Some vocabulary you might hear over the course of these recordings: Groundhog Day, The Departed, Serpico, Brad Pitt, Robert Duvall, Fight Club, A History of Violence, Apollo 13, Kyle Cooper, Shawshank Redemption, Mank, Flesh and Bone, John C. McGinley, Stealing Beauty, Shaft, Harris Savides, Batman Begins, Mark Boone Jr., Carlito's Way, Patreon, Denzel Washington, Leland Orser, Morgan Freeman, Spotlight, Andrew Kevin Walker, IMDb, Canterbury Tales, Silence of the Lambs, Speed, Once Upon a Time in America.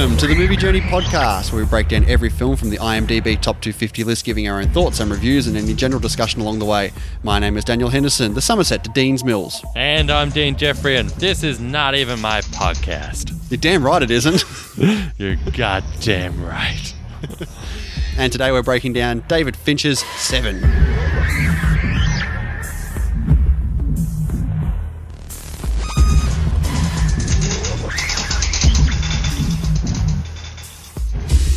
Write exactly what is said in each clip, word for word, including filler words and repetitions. welcome to the Movie Journey podcast, where we break down every film from the I M D B Top two fifty list, giving our own thoughts and reviews and any general discussion along the way. My name is Daniel Henderson, the Somerset to Dean's Mills. And I'm Dean Jeffrey, and this is not even my podcast. You're damn right it isn't. You're goddamn right. And today we're breaking down David Fincher's Seven.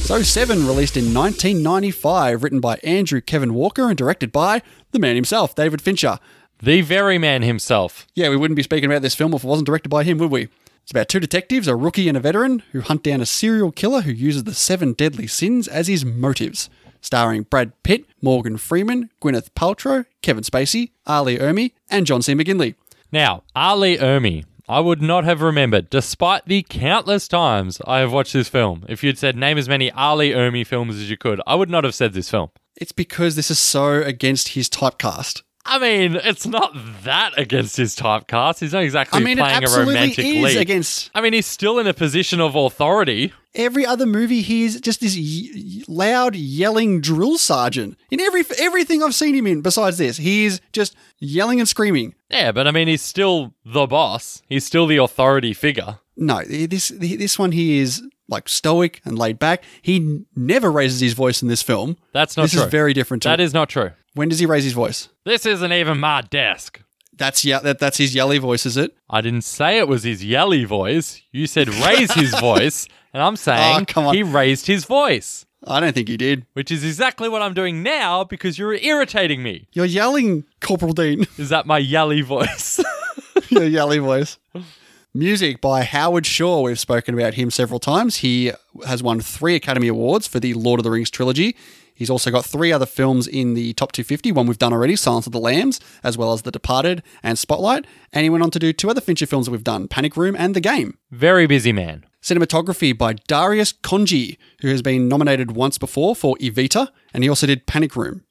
So Seven, released in nineteen ninety-five, written by Andrew Kevin Walker and directed by the man himself, David Fincher. The very man himself. Yeah, we wouldn't be speaking about this film if it wasn't directed by him, would we? It's about two detectives, a rookie and a veteran, who hunt down a serial killer who uses the seven deadly sins as his motives. Starring Brad Pitt, Morgan Freeman, Gwyneth Paltrow, Kevin Spacey, R. Lee Ermey, and John C. McGinley. Now, R. Lee Ermey, I would not have remembered, despite the countless times I have watched this film. If you'd said, name as many R. Lee Ermey films as you could, I would not have said this film. It's because this is so against his typecast. I mean, it's not that against his typecast. He's not exactly I mean, playing a romantic lead. I mean, it absolutely is against... I mean, he's still in a position of authority. Every other movie, he is just this y- loud, yelling drill sergeant. In every everything I've seen him in besides this, he is just yelling and screaming. Yeah, but I mean, he's still the boss. He's still the authority figure. No, this this one, he is like stoic and laid back. He never raises his voice in this film. That's not this true. This is very different to That it. Is not true. When does he raise his voice? This isn't even my desk. That's yeah. That, that's his yelly voice, is it? I didn't say it was his yelly voice. You said raise his voice, and I'm saying oh, come on. He raised his voice. I don't think he did. Which is exactly what I'm doing now because you're irritating me. You're yelling, Corporal Dean. Is that my yelly voice? Your yelly voice. Music by Howard Shore. We've spoken about him several times. He has won three Academy Awards for the Lord of the Rings trilogy. He's also got three other films in the top two fifty, one we've done already, Silence of the Lambs, as well as The Departed and Spotlight. And he went on to do two other Fincher films that we've done, Panic Room and The Game. Very busy man. Cinematography by Darius Khondji, who has been nominated once before for Evita, and he also did Panic Room.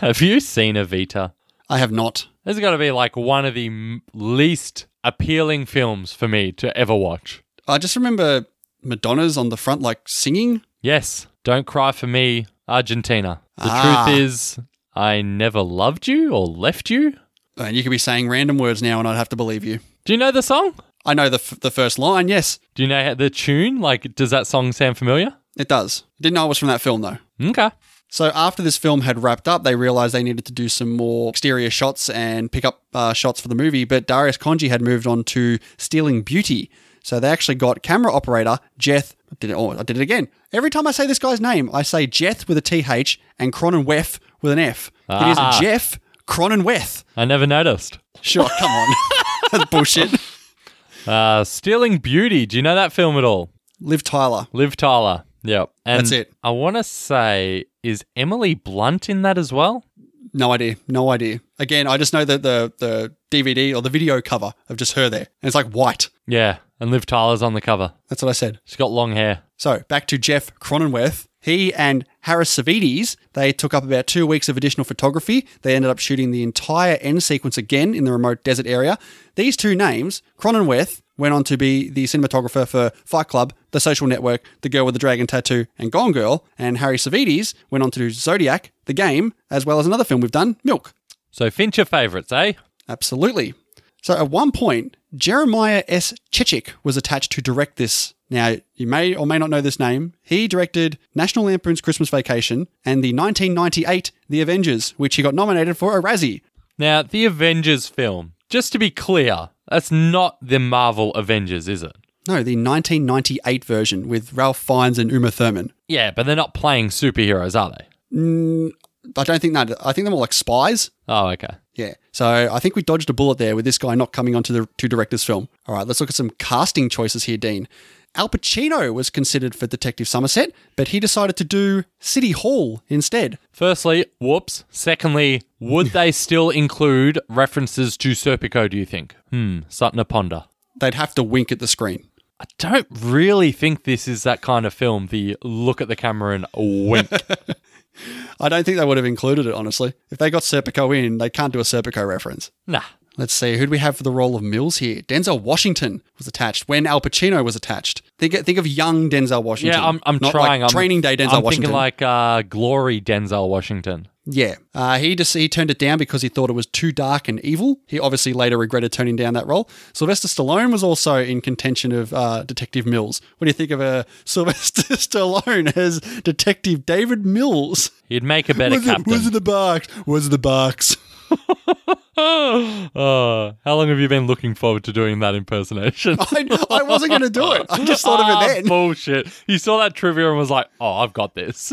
Have you seen Evita? I have not. This has got to be like one of the least appealing films for me to ever watch. I just remember Madonna's on the front, like, singing. Yes. Don't cry for me, Argentina. The ah. truth is, I never loved you or left you. And you could be saying random words now and I'd have to believe you. Do you know the song? I know the f- the first line, yes. Do you know the tune? Like, does that song sound familiar? It does. Didn't know it was from that film, though. Okay. So after this film had wrapped up, they realised they needed to do some more exterior shots and pick up uh, shots for the movie, but Darius Khondji had moved on to Stealing Beauty. So they actually got camera operator Jeff... I did, it, oh, I did it again. Every time I say this guy's name, I say Jeff with a T H and Cronenweth with an F. Ah. It is Jeff Cronenweth. I never noticed. Sure, come on. That's bullshit. Uh, Stealing Beauty. Do you know that film at all? Liv Tyler. Liv Tyler. Yep. And that's it. I want to say, is Emily Blunt in that as well? No idea. No idea. Again, I just know that the, the D V D or the video cover of just her there. And it's like white. Yeah. And Liv Tyler's on the cover. That's what I said. She's got long hair. So, back to Jeff Cronenweth. He and Harris Savides, they took up about two weeks of additional photography. They ended up shooting the entire end sequence again in the remote desert area. These two names, Cronenweth, went on to be the cinematographer for Fight Club, The Social Network, The Girl with the Dragon Tattoo, and Gone Girl. And Harris Savides went on to do Zodiac, The Game, as well as another film we've done, Milk. So, Fincher favourites, eh? Absolutely. So, at one point, Jeremiah S. Chechik was attached to direct this. Now, you may or may not know this name. He directed National Lampoon's Christmas Vacation and the nineteen ninety-eight The Avengers, which he got nominated for a Razzie. Now, the Avengers film, just to be clear, that's not the Marvel Avengers, is it? No, the nineteen ninety-eight version with Ralph Fiennes and Uma Thurman. Yeah, but they're not playing superheroes, are they? Mm, I don't think that. I think they're more like spies. Oh, okay. Yeah, so I think we dodged a bullet there with this guy not coming onto the to direct this film. All right, let's look at some casting choices here, Dean. Al Pacino was considered for Detective Somerset, but he decided to do City Hall instead. Firstly, whoops. Secondly, would they still include references to Serpico, do you think? Hmm, something to ponder. They'd have to wink at the screen. I don't really think this is that kind of film, the look at the camera and wink. I don't think they would have included it, honestly. If they got Serpico in, they can't do a Serpico reference. Nah. Let's see, who do we have for the role of Mills here? Denzel Washington was attached when Al Pacino was attached. Think think of young Denzel Washington. Yeah, I'm, I'm not trying. Like I'm, Training Day Denzel I'm Washington. I'm thinking like uh, Glory Denzel Washington. Yeah. Uh, he just he turned it down because he thought it was too dark and evil. He obviously later regretted turning down that role. Sylvester Stallone was also in contention of uh, Detective Mills. What do you think of uh, Sylvester Stallone as Detective David Mills? He'd make a better was captain. It, was it the box? Was it the box? Oh, how long have you been looking forward to doing that impersonation? I, I wasn't going to do it. I just thought ah, of it then. Bullshit. You saw that trivia and was like, oh, I've got this.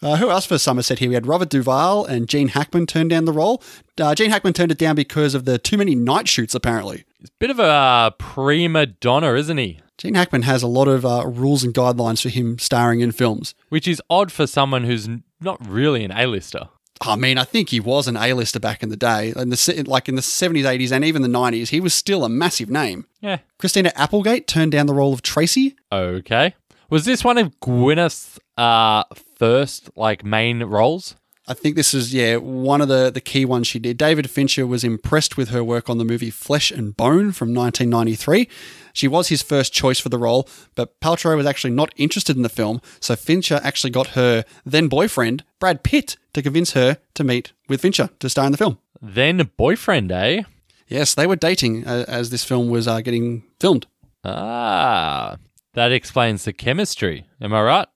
Uh, who else for Somerset here? We had Robert Duvall and Gene Hackman turned down the role. Uh, Gene Hackman turned it down because of the too many night shoots, apparently. He's a bit of a prima donna, isn't he? Gene Hackman has a lot of uh, rules and guidelines for him starring in films. Which is odd for someone who's not really an A-lister. I mean, I think he was an A-lister back in the day. In the, like in the seventies, eighties, and even the nineties, he was still a massive name. Yeah. Christina Applegate turned down the role of Tracy. Okay. Was this one of Gwyneth's uh, first like main roles? I think this is, yeah, one of the, the key ones she did. David Fincher was impressed with her work on the movie Flesh and Bone from nineteen ninety-three. She was his first choice for the role, but Paltrow was actually not interested in the film, so Fincher actually got her then-boyfriend, Brad Pitt, to convince her to meet with Fincher to star in the film. Then-boyfriend, eh? Yes, they were dating uh, as this film was uh, getting filmed. Ah, that explains the chemistry. Am I right?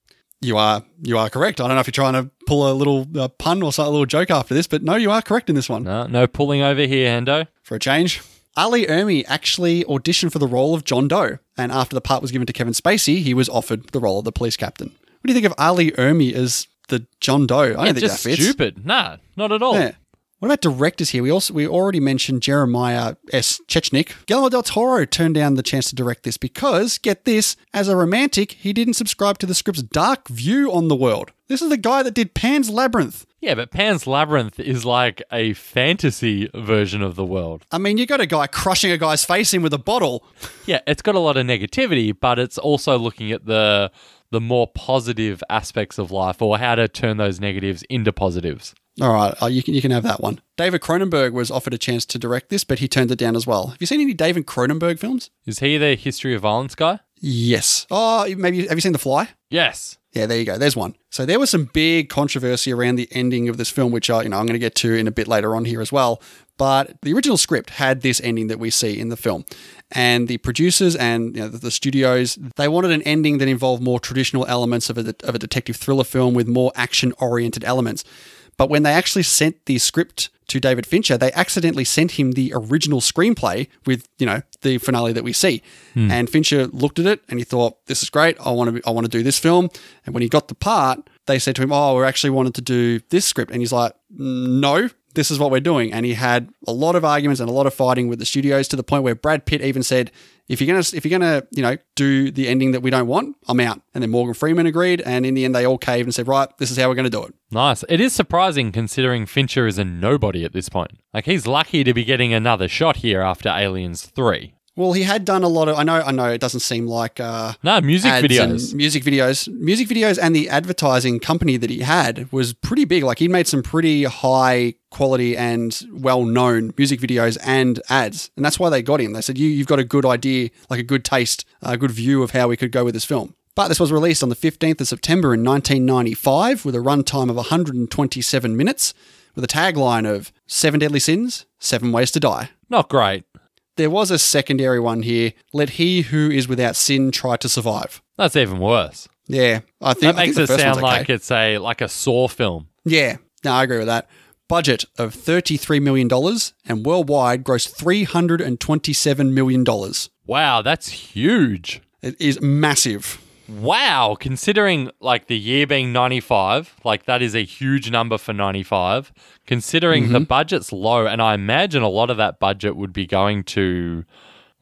You are you are correct. I don't know if you're trying to pull a little uh, pun or some, a little joke after this, but no, you are correct in this one. No, no pulling over here, Hendo. For a change. R. Lee Ermey actually auditioned for the role of John Doe, and after the part was given to Kevin Spacey, he was offered the role of the police captain. What do you think of R. Lee Ermey as the John Doe? I yeah, don't think just that fits. Stupid. Nah, not at all. Yeah. What about directors here? We also we already mentioned Jeremiah S. Chechik. Guillermo del Toro turned down the chance to direct this because, get this, as a romantic, he didn't subscribe to the script's dark view on the world. This is the guy that did Pan's Labyrinth. Yeah, but Pan's Labyrinth is like a fantasy version of the world. I mean, you got a guy crushing a guy's face in with a bottle. Yeah, it's got a lot of negativity, but it's also looking at the the more positive aspects of life or how to turn those negatives into positives. All right, you can you can have that one. David Cronenberg was offered a chance to direct this, but he turned it down as well. Have you seen any David Cronenberg films? Is he the History of Violence guy? Yes. Oh, maybe. Have you seen The Fly? Yes. Yeah, there you go. There's one. So there was some big controversy around the ending of this film, which I, you know, I'm going to get to in a bit later on here as well. But the original script had this ending that we see in the film. And the producers and you know, the studios, they wanted an ending that involved more traditional elements of a, of a detective thriller film with more action-oriented elements. But when they actually sent the script to David Fincher, they accidentally sent him the original screenplay with, you know, the finale that we see. Hmm. And Fincher looked at it and he thought, this is great. I want to be, I want to do this film. And when he got the part, they said to him, oh, we're actually wanted to do this script. And he's like, no, this is what we're doing. And he had a lot of arguments and a lot of fighting with the studios to the point where Brad Pitt even said, if you're going to, if you're going to, you know, do the ending that we don't want, I'm out. And then Morgan Freeman agreed. And in the end, they all caved and said, right, this is how we're going to do it. Nice. It is surprising considering Fincher is a nobody at this point. Like he's lucky to be getting another shot here after Aliens three. Well, he had done a lot of, I know, I know it doesn't seem like. Uh, no, music videos. Music videos. Music videos and the advertising company that he had was pretty big. Like he made some pretty high quality and well-known music videos and ads. And that's why they got him. They said, you, you've got a good idea, like a good taste, a good view of how we could go with this film. But this was released on the fifteenth of September in nineteen ninety-five with a runtime of one hundred twenty-seven minutes with a tagline of Seven Deadly Sins, Seven Ways to Die. Not great. There was a secondary one here. Let he who is without sin try to survive. That's even worse. Yeah. I think that makes I think it sound okay. like it's a like a Saw film. Yeah. No, I agree with that. Budget of thirty-three million dollars and worldwide grossed three hundred twenty-seven million dollars. Wow, that's huge. It is massive. Wow, considering like the year being ninety-five, like that is a huge number for ninety-five. Considering mm-hmm. the budget's low, and I imagine a lot of that budget would be going to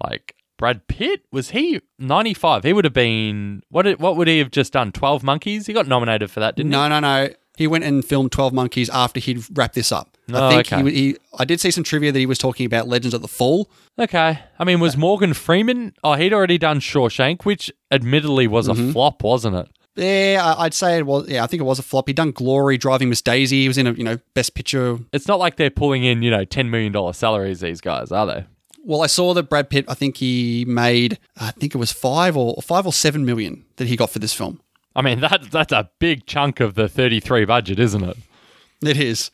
like Brad Pitt. Was he ninety-five? He would have been, what did, what would he have just done? twelve Monkeys? He got nominated for that, didn't no, he? No, no, no. He went and filmed twelve Monkeys after he'd wrapped this up. Oh, I think okay. he, he. I did see some trivia that he was talking about Legends of the Fall. Okay. I mean, was Morgan Freeman... Oh, he'd already done Shawshank, which admittedly was mm-hmm. a flop, wasn't it? Yeah, I'd say it was. Yeah, I think it was a flop. He'd done Glory, Driving Miss Daisy. He was in a, you know, Best Picture. It's not like they're pulling in, you know, ten million dollars salaries, these guys, are they? Well, I saw that Brad Pitt, I think he made, I think it was five or five or seven million that he got for this film. I mean, that that's a big chunk of the thirty-three budget, isn't it? It is.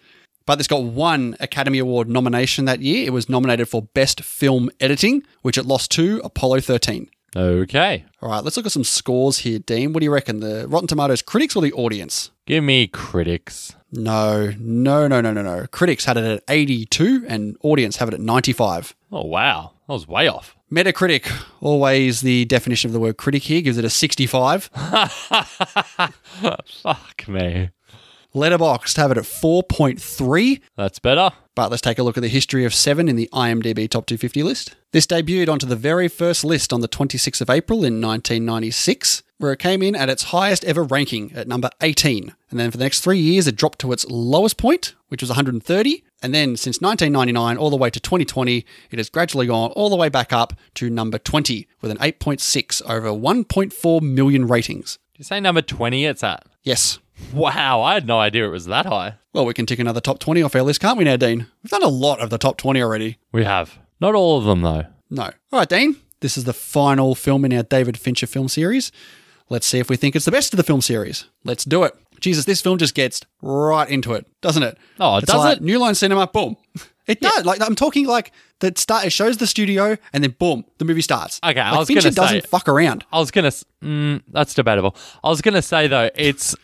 But it's got one Academy Award nomination that year. It was nominated for Best Film Editing, which it lost to Apollo thirteen. Okay. All right, let's look at some scores here, Dean. What do you reckon? The Rotten Tomatoes critics or the audience? Give me critics. No, no, no, no, no, no. Critics had it at eighty-two and audience have it at ninety-five. Oh, wow. That was way off. Metacritic, always the definition of the word critic here, gives it a sixty-five. Fuck me. Letterboxd have it at four point three. That's better. But let's take a look at the history of Seven in the IMDb Top two fifty list. This debuted onto the very first list on the twenty-sixth of April in nineteen ninety-six, where it came in at its highest ever ranking at number eighteen. And then for the next three years, it dropped to its lowest point, which was one hundred thirty. And then since nineteen ninety-nine all the way to twenty twenty, it has gradually gone all the way back up to number twenty with an eight point six over one point four million ratings. Did you say number twenty it's at? Yes. Wow, I had no idea it was that high. Well, we can tick another top twenty off our list, can't we now, Dean? We've done a lot of the top twenty already. We have. Not all of them, though. No. All right, Dean, this is the final film in our David Fincher film series. Let's see if we think it's the best of the film series. Let's do it. Jesus, this film just gets right into it, doesn't it? Oh, it does like it? New Line Cinema, boom. It does. Yeah. Like I'm talking like that start. It shows the studio and then boom, the movie starts. Okay, like, I was going to say doesn't fuck around. I was going to. Mm, that's debatable. I was going to say though, it's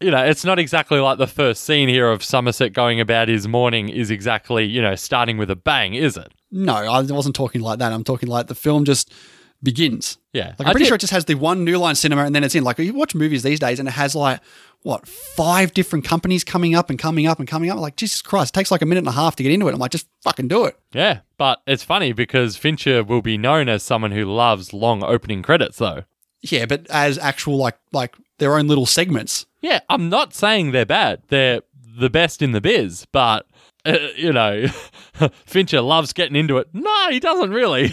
you know, it's not exactly like the first scene here of Somerset going about his morning is exactly you know starting with a bang, is it? No, I wasn't talking like that. I'm talking like the film just begins. Yeah, like I'm I pretty did. sure it just has the one New Line Cinema and then it's in. Like you watch movies these days and it has like. What, five different companies coming up and coming up and coming up? Like, Jesus Christ, it takes like a minute and a half to get into it. I'm like, just fucking do it. Yeah, but it's funny because Fincher will be known as someone who loves long opening credits, though. Yeah, but as actual, like, like their own little segments. Yeah, I'm not saying they're bad. They're the best in the biz, but, uh, you know, Fincher loves getting into it. No, he doesn't really.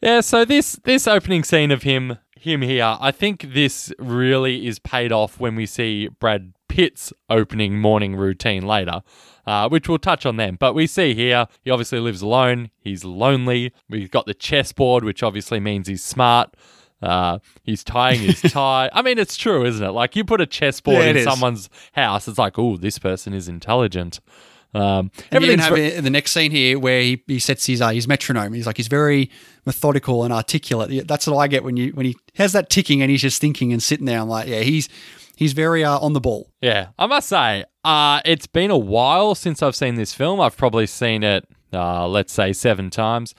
Yeah, so this this opening scene of him... Him here, I think this really is paid off when we see Brad Pitt's opening morning routine later, uh, which we'll touch on then. But we see here, he obviously lives alone, he's lonely, we've got the chessboard, which obviously means he's smart, uh, he's tying his tie. I mean, it's true, isn't it? Like, you put a chessboard yeah, in is. someone's house, it's like, oh, this person is intelligent. Um, and even have re- the next scene here where he, he sets his uh, his metronome. He's like he's very methodical and articulate. That's what I get when you when he has that ticking and he's just thinking and sitting there. I'm like, yeah, he's he's very uh, on the ball. Yeah, I must say, uh, it's been a while since I've seen this film. I've probably seen it, uh, let's say, seven times.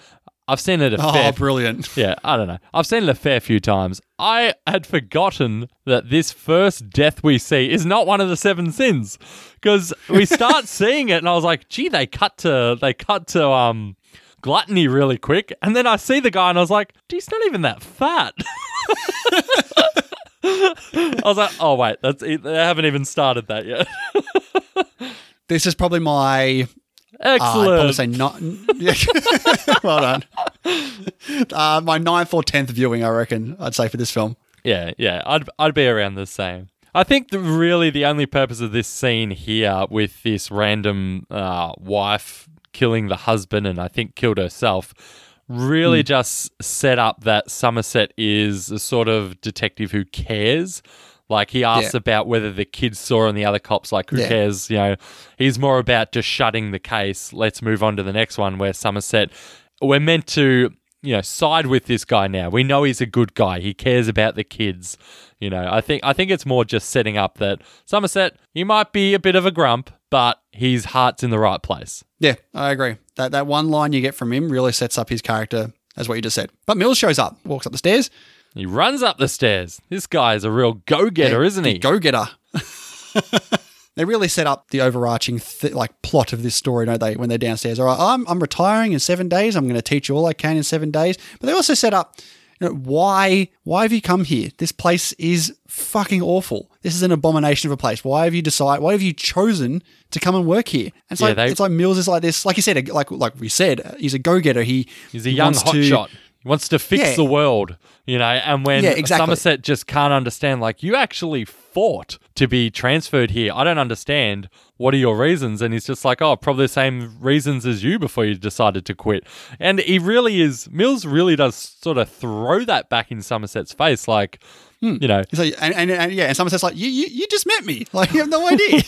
I've seen it a oh, fair... Oh, brilliant. Yeah, I don't know. I've seen it a fair few times. I had forgotten that this first death we see is not one of the seven sins because we start seeing it and I was like, gee, they cut to they cut to um gluttony really quick. And then I see the guy and I was like, gee, he's not even that fat. I was like, oh, wait, that's they haven't even started that yet. This is probably my... Excellent. Uh, I'd probably say not. Well done. Uh, my ninth or tenth viewing, I reckon. I'd say for this film. Yeah, yeah. I'd I'd be around the same. I think the, really the only purpose of this scene here with this random uh, wife killing the husband and I think killed herself really mm. just set up that Somerset is a sort of detective who cares. Like, he asks yeah. about whether the kids saw and the other cops, like, who yeah. cares? You know, he's more about just shutting the case. Let's move on to the next one where Somerset, we're meant to, you know, side with this guy now. We know he's a good guy. He cares about the kids. You know, I think I think it's more just setting up that Somerset, he might be a bit of a grump, but his heart's in the right place. Yeah, I agree. That, that one line you get from him really sets up his character as what you just said. But Mills shows up, walks up the stairs. He runs up the stairs. This guy is a real go-getter, yeah, isn't he? Go-getter. They really set up the overarching th- like plot of this story, don't they, when they're downstairs. All right, I'm, I'm retiring in seven days. I'm going to teach you all I can in seven days. But they also set up, you know, why, why have you come here? This place is fucking awful. This is an abomination of a place. Why have you decided, why have you chosen to come and work here? And it's, yeah, like, they- it's like Mills is like this. Like you said, like like we said, he's a go-getter. He, he's a young hotshot. He wants to fix yeah. the world, you know, and when yeah, exactly. Somerset just can't understand, like, you actually fought to be transferred here. I don't understand. What are your reasons? And he's just like, oh, probably the same reasons as you before you decided to quit. And he really is, Mills really does sort of throw that back in Somerset's face, like, hmm. you know. He's like, and, and, and yeah, and Somerset's like, you, you, you just met me. Like, you have no idea.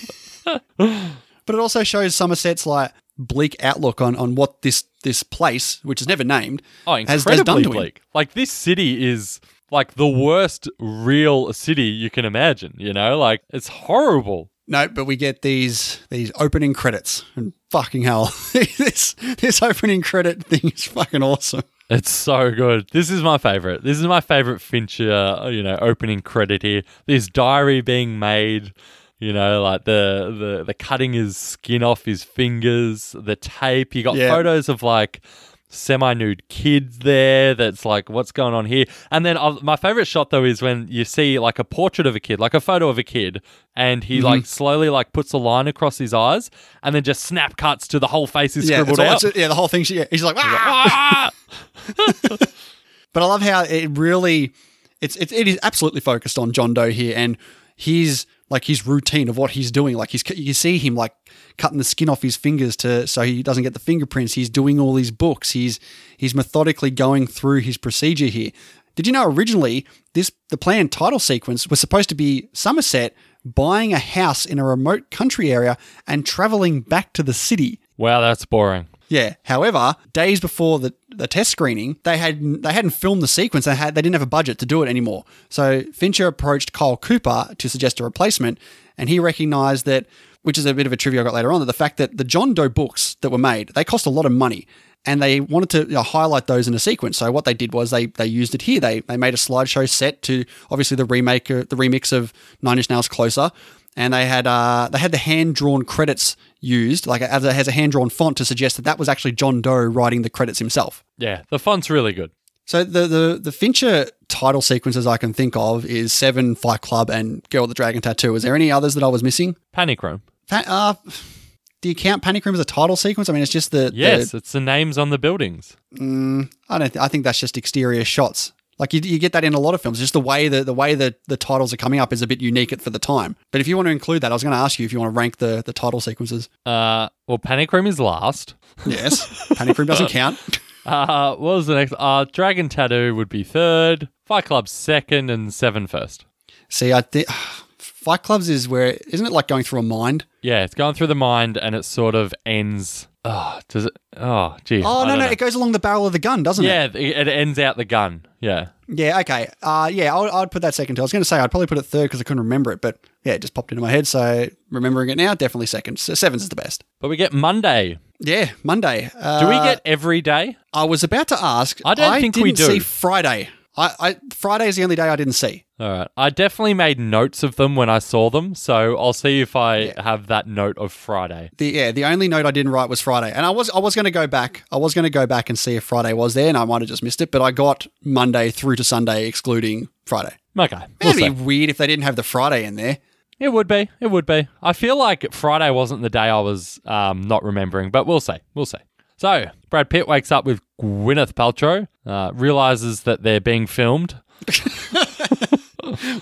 But it also shows Somerset's, like, bleak outlook on, on what this this place, which is never named, oh, incredibly has, has done to bleak. Him. Like, this city is, like, the worst real city you can imagine, you know? Like, it's horrible. No, but we get these these opening credits, and fucking hell, this this opening credit thing is fucking awesome. It's so good. This is my favorite. This is my favorite Fincher, you know, opening credit here. This diary being made, you know, like the the, the cutting his skin off his fingers, the tape. You got yeah. photos of like semi-nude kids there. That's like, what's going on here? And then uh, my favorite shot though is when you see like a portrait of a kid, like a photo of a kid, and he mm-hmm. like slowly like puts a line across his eyes, and then just snap cuts to the whole face is yeah, scribbled out. Just, yeah, the whole thing. Yeah, he's like, ah! But I love how it really, it's it, it is absolutely focused on John Doe here and his like his routine of what he's doing. Like he's, you see him like cutting the skin off his fingers to so he doesn't get the fingerprints. He's doing all these books. He's he's methodically going through his procedure here. Did you know originally this the planned title sequence was supposed to be Somerset buying a house in a remote country area and traveling back to the city? Wow, that's boring. Yeah. However, days before the, the test screening, they had they hadn't filmed the sequence. They had they didn't have a budget to do it anymore. So Fincher approached Kyle Cooper to suggest a replacement, and he recognised that, which is a bit of a trivia I got later on, that the fact that the John Doe books that were made, they cost a lot of money, and they wanted to you know, highlight those in a sequence. So what they did was they they used it here. They they made a slideshow set to obviously the remake the remix of Nine Inch Nails Closer. And they had uh, they had the hand-drawn credits used, like as it has a hand-drawn font to suggest that that was actually John Doe writing the credits himself. Yeah, the font's really good. So the the, the Fincher title sequences I can think of is Seven, Fight Club, and Girl with the Dragon Tattoo. Is there any others that I was missing? Panic Room. Pa- uh, do you count Panic Room as a title sequence? I mean, it's just the... Yes, the, it's the names on the buildings. Mm, I don't. Th- I think that's just exterior shots. Like you, you get that in a lot of films. Just the way the the way the, the titles are coming up is a bit unique for the time. But if you want to include that, I was going to ask you if you want to rank the, the title sequences. Uh, well, Panic Room is last. Yes, Panic Room doesn't count. Uh, what was the next? Uh, Dragon Tattoo would be third. Fight Club second, and Seven first. See, I think Fight Club's is where isn't it like going through a mind? Yeah, it's going through the mind, and it sort of ends. Oh, does it? Oh, geez. Oh, no, no. Know. It goes along the barrel of the gun, doesn't yeah, it? Yeah, it ends out the gun. Yeah. Yeah, okay. Uh, yeah, I'll, I'd put that second too. I was going to say I'd probably put it third because I couldn't remember it, but yeah, it just popped into my head. So remembering it now, definitely second. So Sevens is the best. But we get Monday. Yeah, Monday. Uh, do we get every day? I was about to ask. I don't I think we do. I didn't see Friday. I, I, Friday is the only day I didn't see. All right. I definitely made notes of them when I saw them, so I'll see if I yeah. have that note of Friday. The, yeah, the only note I didn't write was Friday. And I was I was going to go back. I was going to go back and see if Friday was there, and I might have just missed it, but I got Monday through to Sunday excluding Friday. Okay. We'll It'd see. be weird if they didn't have the Friday in there. It would be. It would be. I feel like Friday wasn't the day I was um, not remembering, but we'll see. We'll see. So, Brad Pitt wakes up with Gwyneth Paltrow, uh, realizes that they're being filmed.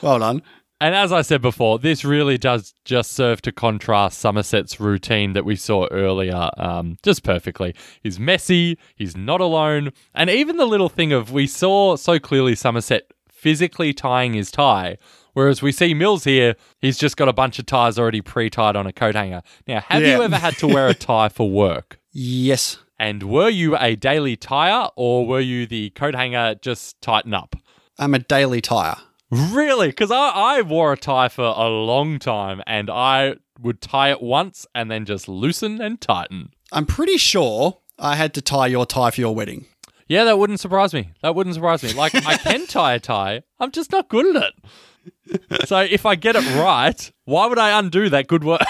Well done. And as I said before, this really does just serve to contrast Somerset's routine that we saw earlier um, just perfectly. He's messy, he's not alone, and even the little thing of we saw so clearly Somerset physically tying his tie, whereas we see Mills here, he's just got a bunch of ties already pre-tied on a coat hanger. Now, have yeah. you ever had to wear a tie for work? Yes. And were you a daily tire or were you the coat hanger just tighten up? I'm a daily tire. Really? Because I, I wore a tie for a long time and I would tie it once and then just loosen and tighten. I'm pretty sure I had to tie your tie for your wedding. Yeah, that wouldn't surprise me. That wouldn't surprise me. Like, I can tie a tie. I'm just not good at it. So if I get it right, why would I undo that good work?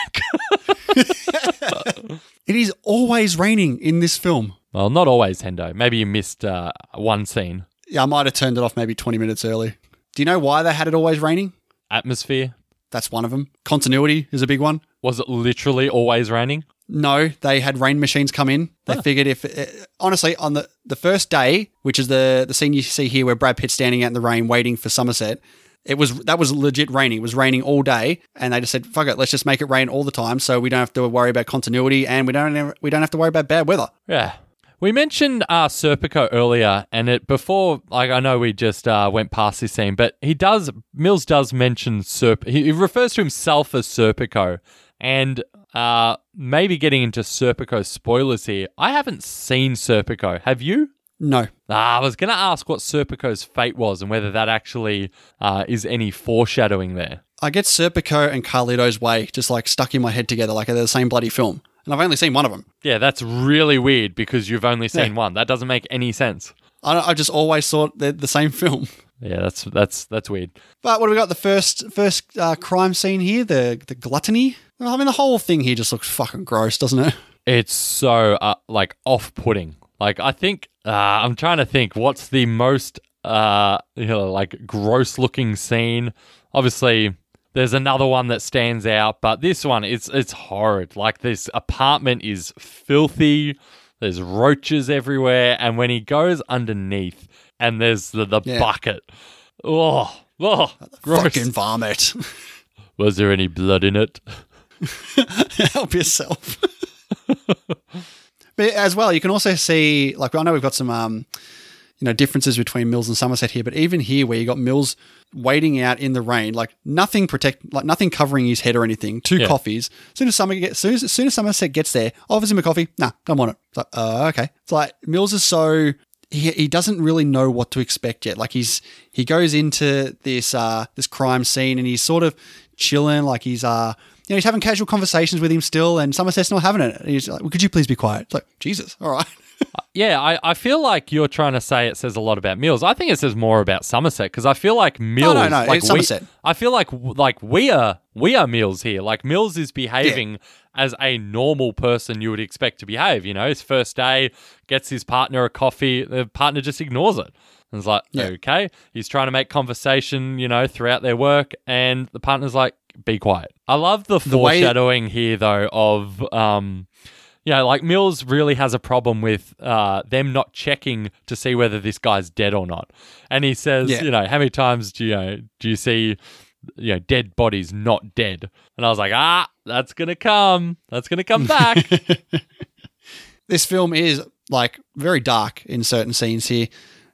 It is always raining in this film. Well, not always, Hendo. Maybe you missed uh, one scene. Yeah, I might have turned it off maybe twenty minutes early. Do you know why they had it always raining? Atmosphere. That's one of them. Continuity is a big one. Was it literally always raining? No, they had rain machines come in. They huh. figured if, it, honestly, on the, the first day, which is the, the scene you see here where Brad Pitt's standing out in the rain waiting for Somerset, it was that was legit raining. It was raining all day, and they just said, "Fuck it, let's just make it rain all the time, so we don't have to worry about continuity, and we don't we don't have to worry about bad weather." Yeah, we mentioned uh, Serpico earlier, and it before. Like I know we just uh, went past this scene, but he does Mills does mention Serp. He, he refers to himself as Serpico, and uh, maybe getting into Serpico spoilers here. I haven't seen Serpico. Have you? No. Ah, I was going to ask what Serpico's fate was and whether that actually uh, is any foreshadowing there. I get Serpico and Carlito's Way just like stuck in my head together like they're the same bloody film. And I've only seen one of them. Yeah, that's really weird because you've only seen yeah. one. That doesn't make any sense. I, I just always thought they're the same film. Yeah, that's that's that's weird. But what have we got? The first first uh, crime scene here, the, the gluttony. I mean, the whole thing here just looks fucking gross, doesn't it? It's so uh, like off-putting. Like, I think, uh, I'm trying to think what's the most, uh, you know, like, gross looking scene. Obviously, there's another one that stands out, but this one, it's, it's horrid. Like, this apartment is filthy, there's roaches everywhere, and when he goes underneath and there's the, the yeah. bucket, oh, oh, gross. Fucking vomit. Was there any blood in it? Help yourself. But as well, you can also see, like, I know we've got some, um, you know, differences between Mills and Somerset here, but even here where you got Mills waiting out in the rain, like nothing protect, like nothing covering his head or anything, two yeah. coffees. As soon as, Somerset gets, soon, as, as soon as Somerset gets there, offers him a coffee, nah, don't want it. It's like, uh, okay. It's like Mills is so, he, he doesn't really know what to expect yet. Like he's, he goes into this, uh, this crime scene and he's sort of chilling, like he's, uh, you know, he's having casual conversations with him still, and Somerset's not having it. He's like, well, could you please be quiet? It's like, Jesus, all right. yeah, I, I feel like you're trying to say it says a lot about Mills. I think it says more about Somerset because I feel like Mills... No, no, no, like it's we, Somerset. I feel like like we are we are Mills here. Like, Mills is behaving yeah. as a normal person you would expect to behave. You know, his first day, gets his partner a coffee. The partner just ignores it. And it's like, yeah. okay. He's trying to make conversation, you know, throughout their work, and the partner's like, be quiet. I love the, the foreshadowing way- here, though, of, um, you know, like Mills really has a problem with uh, them not checking to see whether this guy's dead or not. And he says, yeah. you know, how many times do you, know, do you see, you know, dead bodies not dead? And I was like, ah, that's going to come. That's going to come back. This film is, like, very dark in certain scenes here.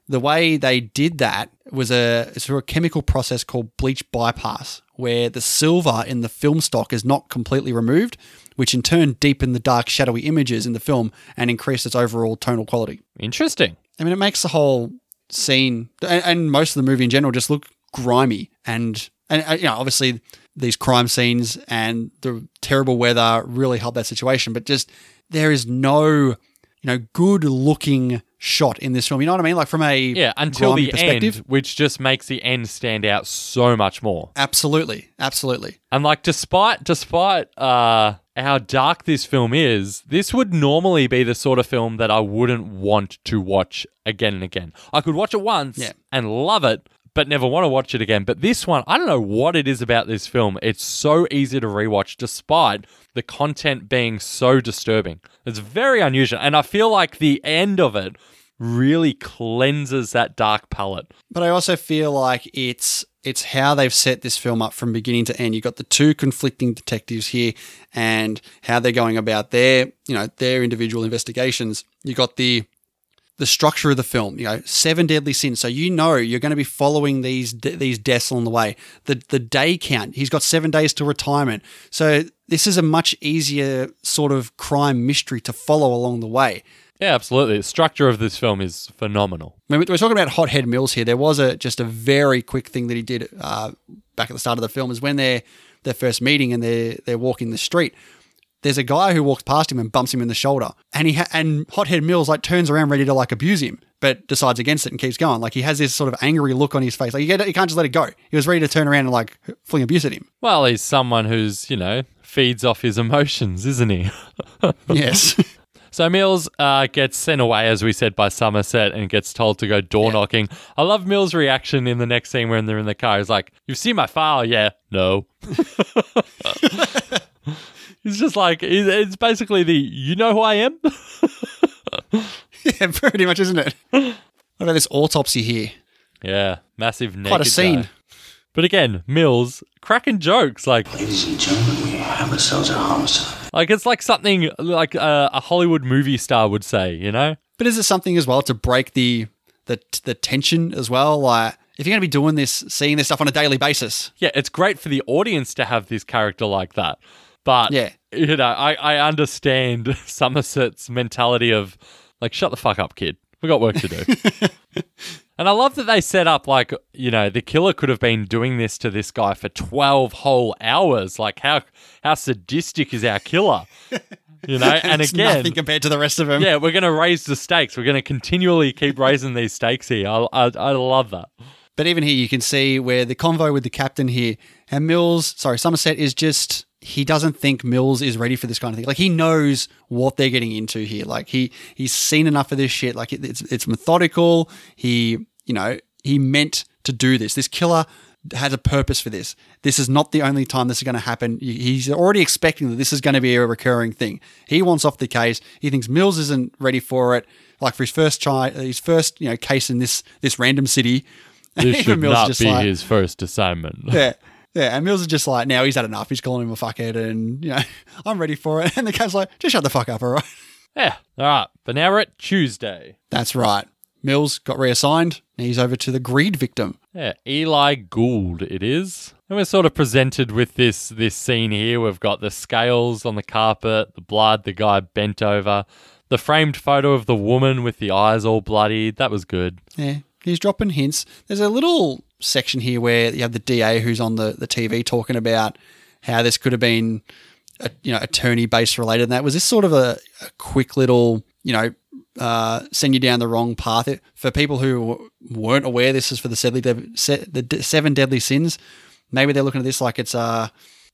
The way they did that was a through a chemical process called bleach bypass, where the silver in the film stock is not completely removed, which in turn deepened the dark, shadowy images in the film and increased its overall tonal quality. Interesting. I mean, it makes the whole scene and, and most of the movie in general just look grimy. And, and you know, obviously these crime scenes and the terrible weather really help that situation, but just there is no... you know, good-looking shot in this film. You know what I mean? Like, from a yeah, until the end, which just makes the end stand out so much more. Absolutely, absolutely. And like, despite despite uh, how dark this film is, this would normally be the sort of film that I wouldn't want to watch again and again. I could watch it once yeah. and love it, but never want to watch it again. But this one, I don't know what it is about this film. It's so easy to rewatch despite the content being so disturbing. It's very unusual. And I feel like the end of it really cleanses that dark palette. But I also feel like it's it's how they've set this film up from beginning to end. You've got the two conflicting detectives here and how they're going about their, you know, their individual investigations. You've got the... the structure of the film, you know, seven deadly sins. So you know you're going to be following these de- these deaths along the way. The the day count. He's got seven days to retirement. So this is a much easier sort of crime mystery to follow along the way. Yeah, absolutely. The structure of this film is phenomenal. I mean, we're talking about hothead Mills here. There was a just a very quick thing that he did uh, back at the start of the film is when they're their first meeting and they're they're walking the street. There's a guy who walks past him and bumps him in the shoulder, and he ha- and hothead Mills like turns around ready to like abuse him, but decides against it and keeps going. Like, he has this sort of angry look on his face. Like, you can't just let it go. He was ready to turn around and like fling abuse at him. Well, he's someone who's, you know, feeds off his emotions, isn't he? Yes. So Mills uh, gets sent away, as we said, by Somerset and gets told to go door yeah. knocking. I love Mills' reaction in the next scene when they're in the car. He's like, "You've seen my file, yeah? No." He's just like, it's basically the, you know who I am? Yeah, pretty much, isn't it? Look at this autopsy here. Yeah, massive neck. Quite a scene. Guy. But again, Mills, cracking jokes like, ladies and gentlemen, we have ourselves a homicide. Like, it's like something like uh, a Hollywood movie star would say, you know? But is it something as well to break the the the tension as well? Like, if you're going to be doing this, seeing this stuff on a daily basis. Yeah, it's great for the audience to have this character like that. But, yeah. you know, I, I understand Somerset's mentality of, like, shut the fuck up, kid. We got work to do. And I love that they set up, like, you know, the killer could have been doing this to this guy for twelve whole hours. Like, how how sadistic is our killer? You know, and it's again, nothing compared to the rest of them. Yeah, we're going to raise the stakes. We're going to continually keep raising these stakes here. I, I I love that. But even here, you can see where the convo with the captain here and Mills, sorry, Somerset is just, he doesn't think Mills is ready for this kind of thing. Like, he knows what they're getting into here. Like, he he's seen enough of this shit. Like, it, it's it's methodical. He, you know, he meant to do this. This killer has a purpose for this. This is not the only time this is going to happen. He's already expecting that this is going to be a recurring thing. He wants off the case. He thinks Mills isn't ready for it. Like, for his first chi- his first, you know, case in this this random city. This should Mills not be like, his first assignment. Yeah. Yeah, and Mills is just like, now he's had enough. He's calling him a fuckhead and, you know, I'm ready for it. And the guy's like, just shut the fuck up, all right? Yeah, all right. But now we're at Tuesday. That's right. Mills got reassigned. And he's over to the greed victim. Yeah, Eli Gould it is. And we're sort of presented with this, this scene here. We've got the scales on the carpet, the blood, the guy bent over, the framed photo of the woman with the eyes all bloodied. That was good. Yeah, he's dropping hints. There's a little section here where you have the D A who's on the, the T V talking about how this could have been, a, you know, attorney-based related. And that was this sort of a, a quick little, you know, uh, send you down the wrong path. It, for people who weren't aware, this is for the seven, the seven deadly sins. Maybe they're looking at this like it's, uh,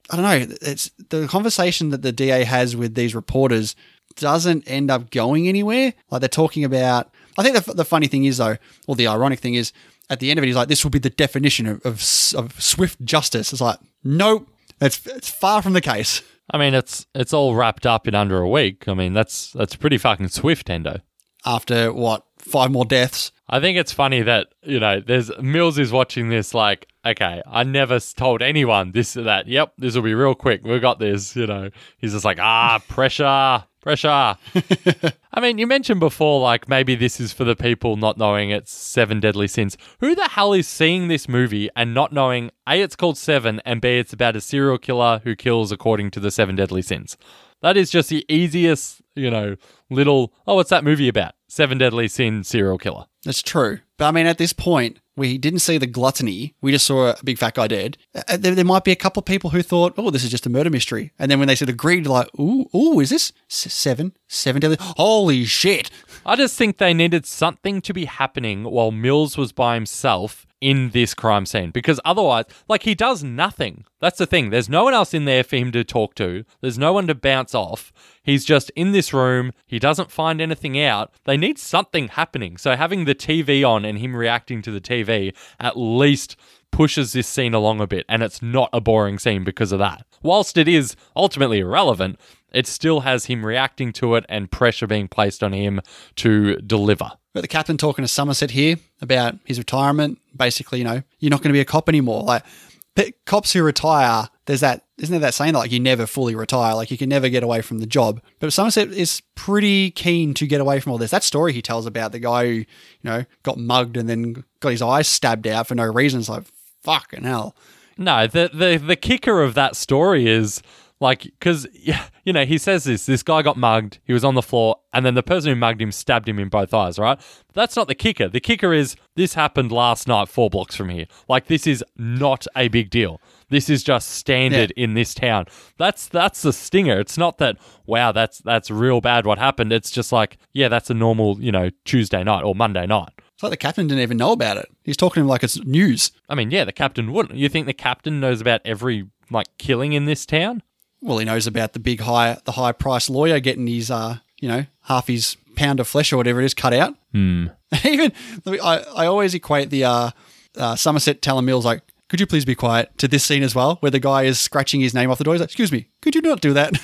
I don't know, it's the conversation that the D A has with these reporters doesn't end up going anywhere. Like, they're talking about, I think the, the funny thing is though, or the ironic thing is, at the end of it, he's like, this will be the definition of, of, of swift justice. It's like, nope, it's, it's far from the case. I mean, it's it's all wrapped up in under a week. I mean, that's that's pretty fucking swift, Endo. After, what, five more deaths? I think it's funny that, you know, there's Mills is watching this like, okay, I never told anyone this or that. Yep, this will be real quick. We've got this, you know. He's just like, ah, pressure. Pressure. I mean, you mentioned before, like, maybe this is for the people not knowing it's Seven Deadly Sins. Who the hell is seeing this movie and not knowing, A, it's called Seven, and B, it's about a serial killer who kills according to the Seven Deadly Sins? That is just the easiest, you know, little, oh, what's that movie about? Seven Deadly Sin serial killer. That's true. But, I mean, at this point, we didn't see the gluttony. We just saw a big fat guy dead. There, there might be a couple of people who thought, oh, this is just a murder mystery. And then when they see the greed, like, ooh, ooh, is this seven? Seven deadly? Holy shit. I just think they needed something to be happening while Mills was by himself in this crime scene. Because otherwise, like, he does nothing. That's the thing. There's no one else in there for him to talk to. There's no one to bounce off. He's just in this room. He doesn't find anything out. They need something happening. So having the T V on and him reacting to the T V at least pushes this scene along a bit. And it's not a boring scene because of that. Whilst it is ultimately irrelevant, it still has him reacting to it and pressure being placed on him to deliver. But the captain talking to Somerset here about his retirement, basically, you know, you're not going to be a cop anymore. Like, cops who retire, there's that, isn't there that saying that, like, you never fully retire, like you can never get away from the job. But Somerset is pretty keen to get away from all this. That story he tells about the guy who, you know, got mugged and then got his eyes stabbed out for no reason. It's like, fucking hell. No, the the, the kicker of that story is, like, because, you know, he says this, this guy got mugged, he was on the floor, and then the person who mugged him stabbed him in both eyes, right? But that's not the kicker. The kicker is, this happened last night four blocks from here. Like, this is not a big deal. This is just standard yeah. in this town. That's that's the stinger. It's not that, wow, that's that's real bad what happened. It's just like, yeah, that's a normal, you know, Tuesday night or Monday night. It's like the captain didn't even know about it. He's talking to him like it's news. I mean, yeah, the captain wouldn't. You think the captain knows about every, like, killing in this town? Well, he knows about the big high, the high price lawyer getting his, uh, you know, half his pound of flesh or whatever it is cut out. Mm. Even I, I always equate the uh, uh, Somerset telling Mills like, could you please be quiet, to this scene as well, where the guy is scratching his name off the door. He's like, excuse me, could you not do that?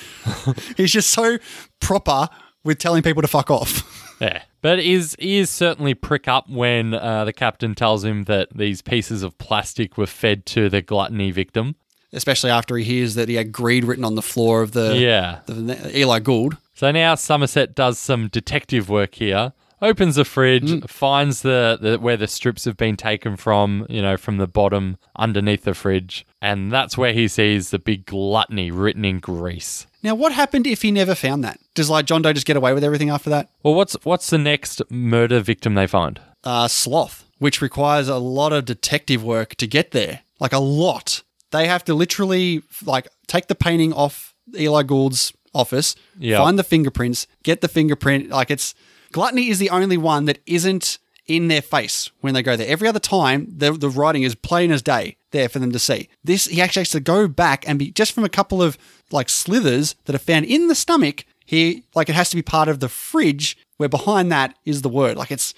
He's just so proper with telling people to fuck off. Yeah. But he is, he is certainly prick up when uh, the captain tells him that these pieces of plastic were fed to the gluttony victim. Especially after he hears that he had greed written on the floor of the, yeah. the, the Eli Gould. So now Somerset does some detective work here, opens the fridge, mm. finds the, the where the strips have been taken from, you know, from the bottom underneath the fridge, and that's where he sees the big gluttony written in grease. Now, what happened if he never found that? Does, like, John Doe just get away with everything after that? Well, what's what's the next murder victim they find? Uh, Sloth, which requires a lot of detective work to get there, like a lot. They have to literally, like, take the painting off Eli Gould's office, yep. find the fingerprints, get the fingerprint. Like, it's gluttony is the only one that isn't in their face when they go there. Every other time, the, the writing is plain as day there for them to see. This, he actually has to go back and be just from a couple of, like, slithers that are found in the stomach. He, like, it has to be part of the fridge where behind that is the word. Like, it's,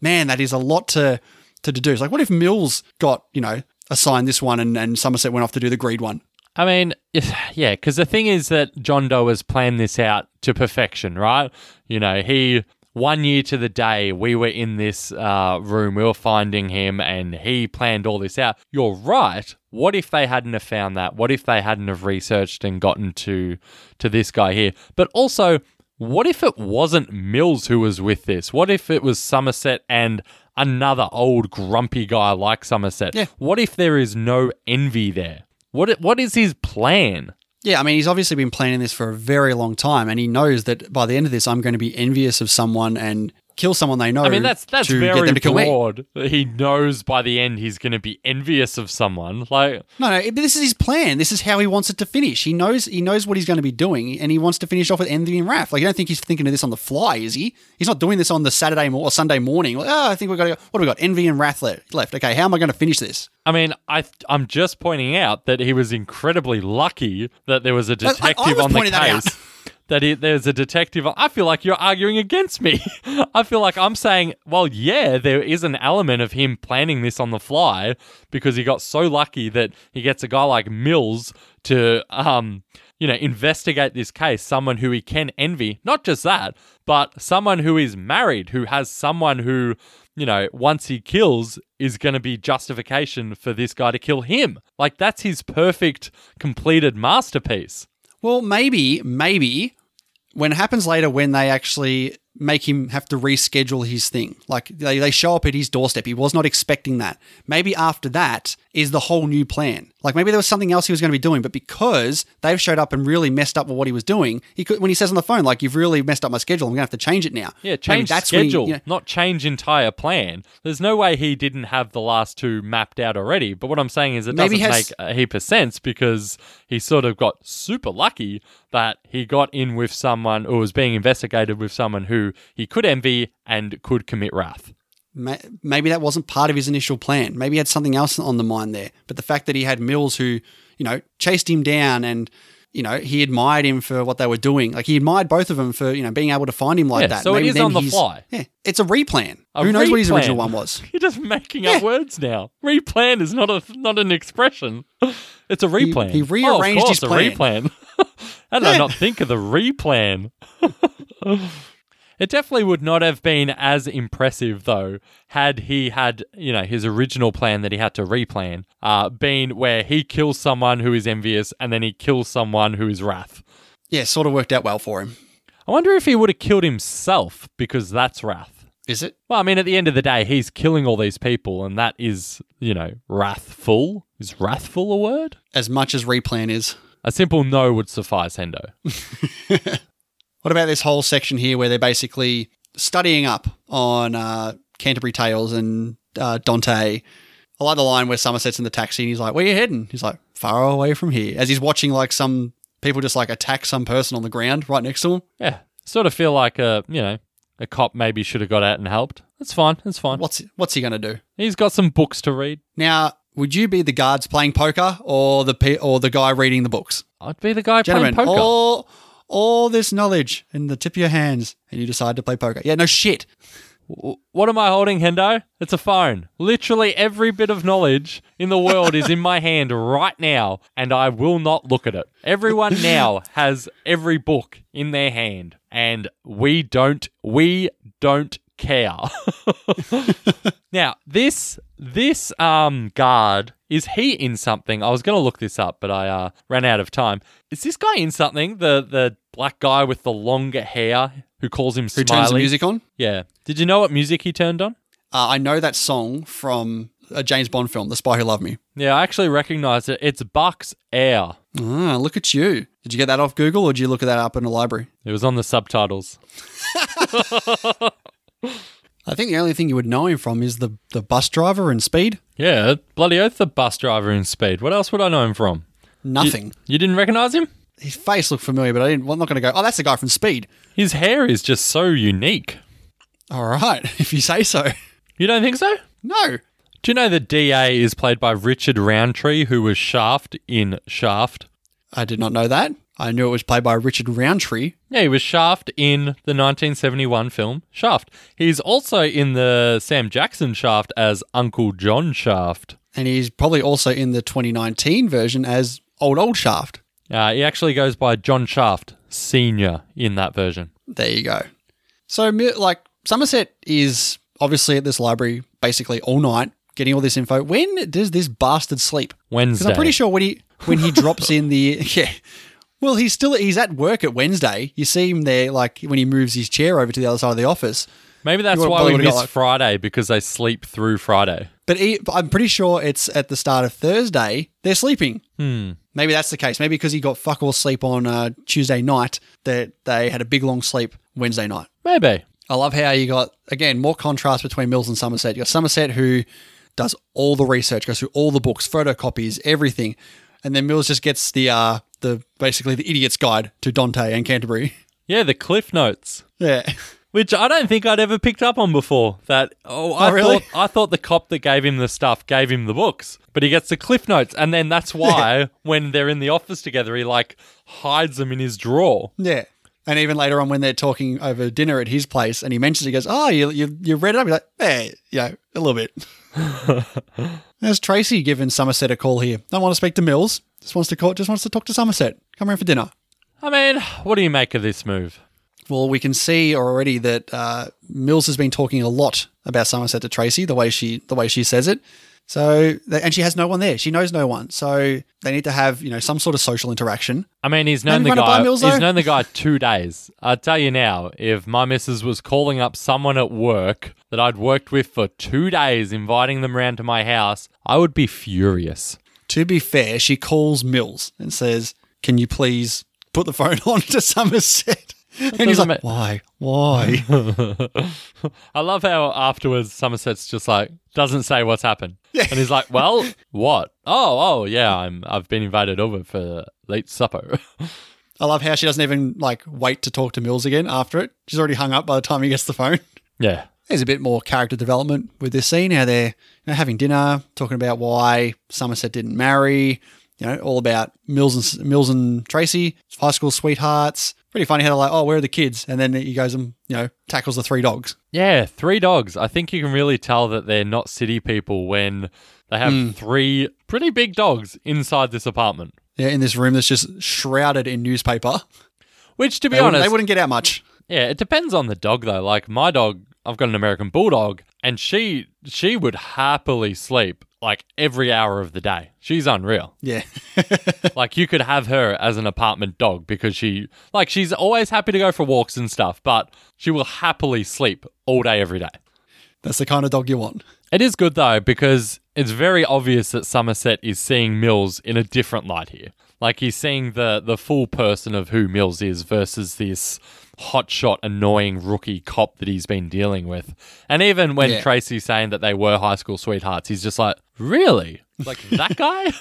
man, that is a lot to to, to do. It's like, what if Mills got, you know, assigned this one and, and Somerset went off to do the greed one? I mean, if, yeah, because the thing is that John Doe has planned this out to perfection, right? You know, he, one year to the day, we were in this uh, room, we were finding him, and he planned all this out. You're right. What if they hadn't have found that? What if they hadn't have researched and gotten to to this guy here? But also, what if it wasn't Mills who was with this? What if it was Somerset and another old grumpy guy like Somerset? Yeah. What if there is no envy there? What What is his plan? Yeah, I mean, he's obviously been planning this for a very long time, and he knows that by the end of this, I'm going to be envious of someone and kill someone they know. I mean, that's that's to very get them to kill broad. Me. He knows by the end he's going to be envious of someone. Like, no, no, this is his plan. This is how he wants it to finish. He knows he knows what he's going to be doing, and he wants to finish off with envy and wrath. Like, you don't think he's thinking of this on the fly, is he? He's not doing this on the Saturday or Sunday morning. Like, oh, I think we've got to go. What have we got? Envy and wrath left. Okay, how am I going to finish this? I mean, I, I'm just pointing out that he was incredibly lucky that there was a detective I, I was on the case. That, that he, there's a detective. I feel like you're arguing against me. I feel like I'm saying, well, yeah, there is an element of him planning this on the fly because he got so lucky that he gets a guy like Mills to, um, you know, investigate this case, someone who he can envy. Not just that, but someone who is married, who has someone who, you know, once he kills, is going to be justification for this guy to kill him. Like, that's his perfect, completed masterpiece. Well, maybe, maybe, when it happens later, when they actually make him have to reschedule his thing, like, they, they show up at his doorstep. He was not expecting that. Maybe after that is the whole new plan. Like, maybe there was something else he was going to be doing, but because they've showed up and really messed up with what he was doing, he could, when he says on the phone, like, you've really messed up my schedule, I'm going to have to change it now. Yeah, change that's schedule, he, you know, not change entire plan. There's no way he didn't have the last two mapped out already, but what I'm saying is it doesn't has- make a heap of sense because he sort of got super lucky that he got in with someone or was being investigated with someone who he could envy and could commit wrath. Maybe that wasn't part of his initial plan. Maybe he had something else on the mind there. But the fact that he had Mills who, you know, chased him down and, you know, he admired him for what they were doing. Like, he admired both of them for, you know, being able to find him like yeah, that. So maybe it is on the fly. Yeah, it's a replan. A who knows replan. What his original one was? You're just making yeah. up words now. Replan is not a not an expression. It's a replan. He, he rearranged oh, of course, his plan. A replan. How did yeah. I not think of the replan? It definitely would not have been as impressive, though, had he had, you know, his original plan that he had to replan, uh, been where he kills someone who is envious and then he kills someone who is wrath. Yeah, sort of worked out well for him. I wonder if he would have killed himself because that's wrath. Is it? Well, I mean, at the end of the day, he's killing all these people and that is, you know, wrathful. Is wrathful a word? As much as replan is. A simple no would suffice, Hendo. What about this whole section here where they're basically studying up on uh, Canterbury Tales and uh, Dante? I like the line where Somerset's in the taxi and he's like, where are you heading? He's like, far away from here. As he's watching like some people just like attack some person on the ground right next to him. Yeah. Sort of feel like a, you know, a cop maybe should have got out and helped. That's fine. That's fine. What's, what's he going to do? He's got some books to read. Now, would you be the guards playing poker or the pe- or the guy reading the books? I'd be the guy Gentlemen, playing poker. All- All this knowledge in the tip of your hands and you decide to play poker. Yeah, no shit. What am I holding, Hendo? It's a phone. Literally every bit of knowledge in the world is in my hand right now, and I will not look at it. Everyone now has every book in their hand, and we don't, we don't care. Now, this, this um guard, is he in something? I was going to look this up, but I uh, ran out of time. Is this guy in something? The the black guy with the longer hair who calls him Smiley? Who turns the music on? Yeah. Did you know what music he turned on? Uh, I know that song from a James Bond film, The Spy Who Loved Me. Yeah, I actually recognize it. It's Buck's Air. Ah, look at you. Did you get that off Google or did you look at that up in the library? It was on the subtitles. I think the only thing you would know him from is the, the bus driver in Speed. Yeah, bloody oath, the bus driver in Speed. What else would I know him from? Nothing. You, you didn't recognise him? His face looked familiar, but I didn't, well, I'm not going to go, oh, that's the guy from Speed. His hair is just so unique. All right, if you say so. You don't think so? No. Do you know the D A is played by Richard Roundtree, who was Shaft in Shaft? I did not know that. I knew it was played by Richard Roundtree. Yeah, he was Shaft in the nineteen seventy-one film Shaft. He's also in the Sam Jackson Shaft as Uncle John Shaft. And he's probably also in the twenty nineteen version as Old Old Shaft. Uh, he actually goes by John Shaft Senior in that version. There you go. So, like, Somerset is obviously at this library basically all night getting all this info. When does this bastard sleep? Wednesday. Because I'm pretty sure when he, when he drops in the... yeah. Well, he's still he's at work at Wednesday. You see him there, like when he moves his chair over to the other side of the office. Maybe that's why we miss like, Friday because they sleep through Friday. But he, I'm pretty sure it's at the start of Thursday. They're sleeping. Hmm. Maybe that's the case. Maybe because he got fuck all sleep on uh, Tuesday night, that they had a big long sleep Wednesday night. Maybe. I love how you got again more contrast between Mills and Somerset. You got Somerset who does all the research, goes through all the books, photocopies, everything, and then Mills just gets the. Uh, The, basically the idiot's guide to Dante and Canterbury. Yeah, the Cliff Notes. Yeah. Which I don't think I'd ever picked up on before. That oh, I oh, really? thought I thought the cop that gave him the stuff gave him the books, but he gets the Cliff Notes, and then that's why yeah. when they're in the office together, he like hides them in his drawer. Yeah. And even later on when they're talking over dinner at his place, and he mentions it, he goes, "Oh, you you, you read it up?" He's like, "Eh, yeah, a little bit." There's Tracy giving Somerset a call here. Don't want to speak to Mills. Just wants to call, just wants to talk to Somerset. Come around for dinner. I mean, what do you make of this move? Well, we can see already that uh, Mills has been talking a lot about Somerset to Tracy, the way she the way she says it. So, and she has no one there. She knows no one. So they need to have, you know, some sort of social interaction. I mean, he's known the guy. Mills, he's known the guy two days. I tell you now, if my missus was calling up someone at work that I'd worked with for two days, inviting them round to my house, I would be furious. To be fair, she calls Mills and says, "Can you please put the phone on to Somerset?" That and he's like, ma- "Why? Why?" I love how afterwards Somerset's just like doesn't say what's happened, yeah. and he's like, "Well, what? Oh, oh, yeah, I'm. I've been invited over for late supper." I love how she doesn't even like wait to talk to Mills again after it. She's already hung up by the time he gets the phone. Yeah. There's a bit more character development with this scene, how they're you know, having dinner, talking about why Somerset didn't marry, you know, all about Mills and Mills and Tracy, high school sweethearts. Pretty funny how they're like, oh, where are the kids? And then he goes and, you know, tackles the three dogs. Yeah, three dogs. I think you can really tell that they're not city people when they have mm. three pretty big dogs inside this apartment. Yeah, in this room that's just shrouded in newspaper. Which, to be they honest... Wouldn't, they wouldn't get out much. Yeah, it depends on the dog, though. Like, my dog... I've got an American Bulldog, and she she would happily sleep like every hour of the day. She's unreal. Yeah. Like you could have her as an apartment dog because she like she's always happy to go for walks and stuff, but she will happily sleep all day every day. That's the kind of dog you want. It is good though because it's very obvious that Somerset is seeing Mills in a different light here. Like he's seeing the the full person of who Mills is versus this hotshot, annoying rookie cop that he's been dealing with. And even when yeah. Tracy's saying that they were high school sweethearts, he's just like, really? Like, that guy?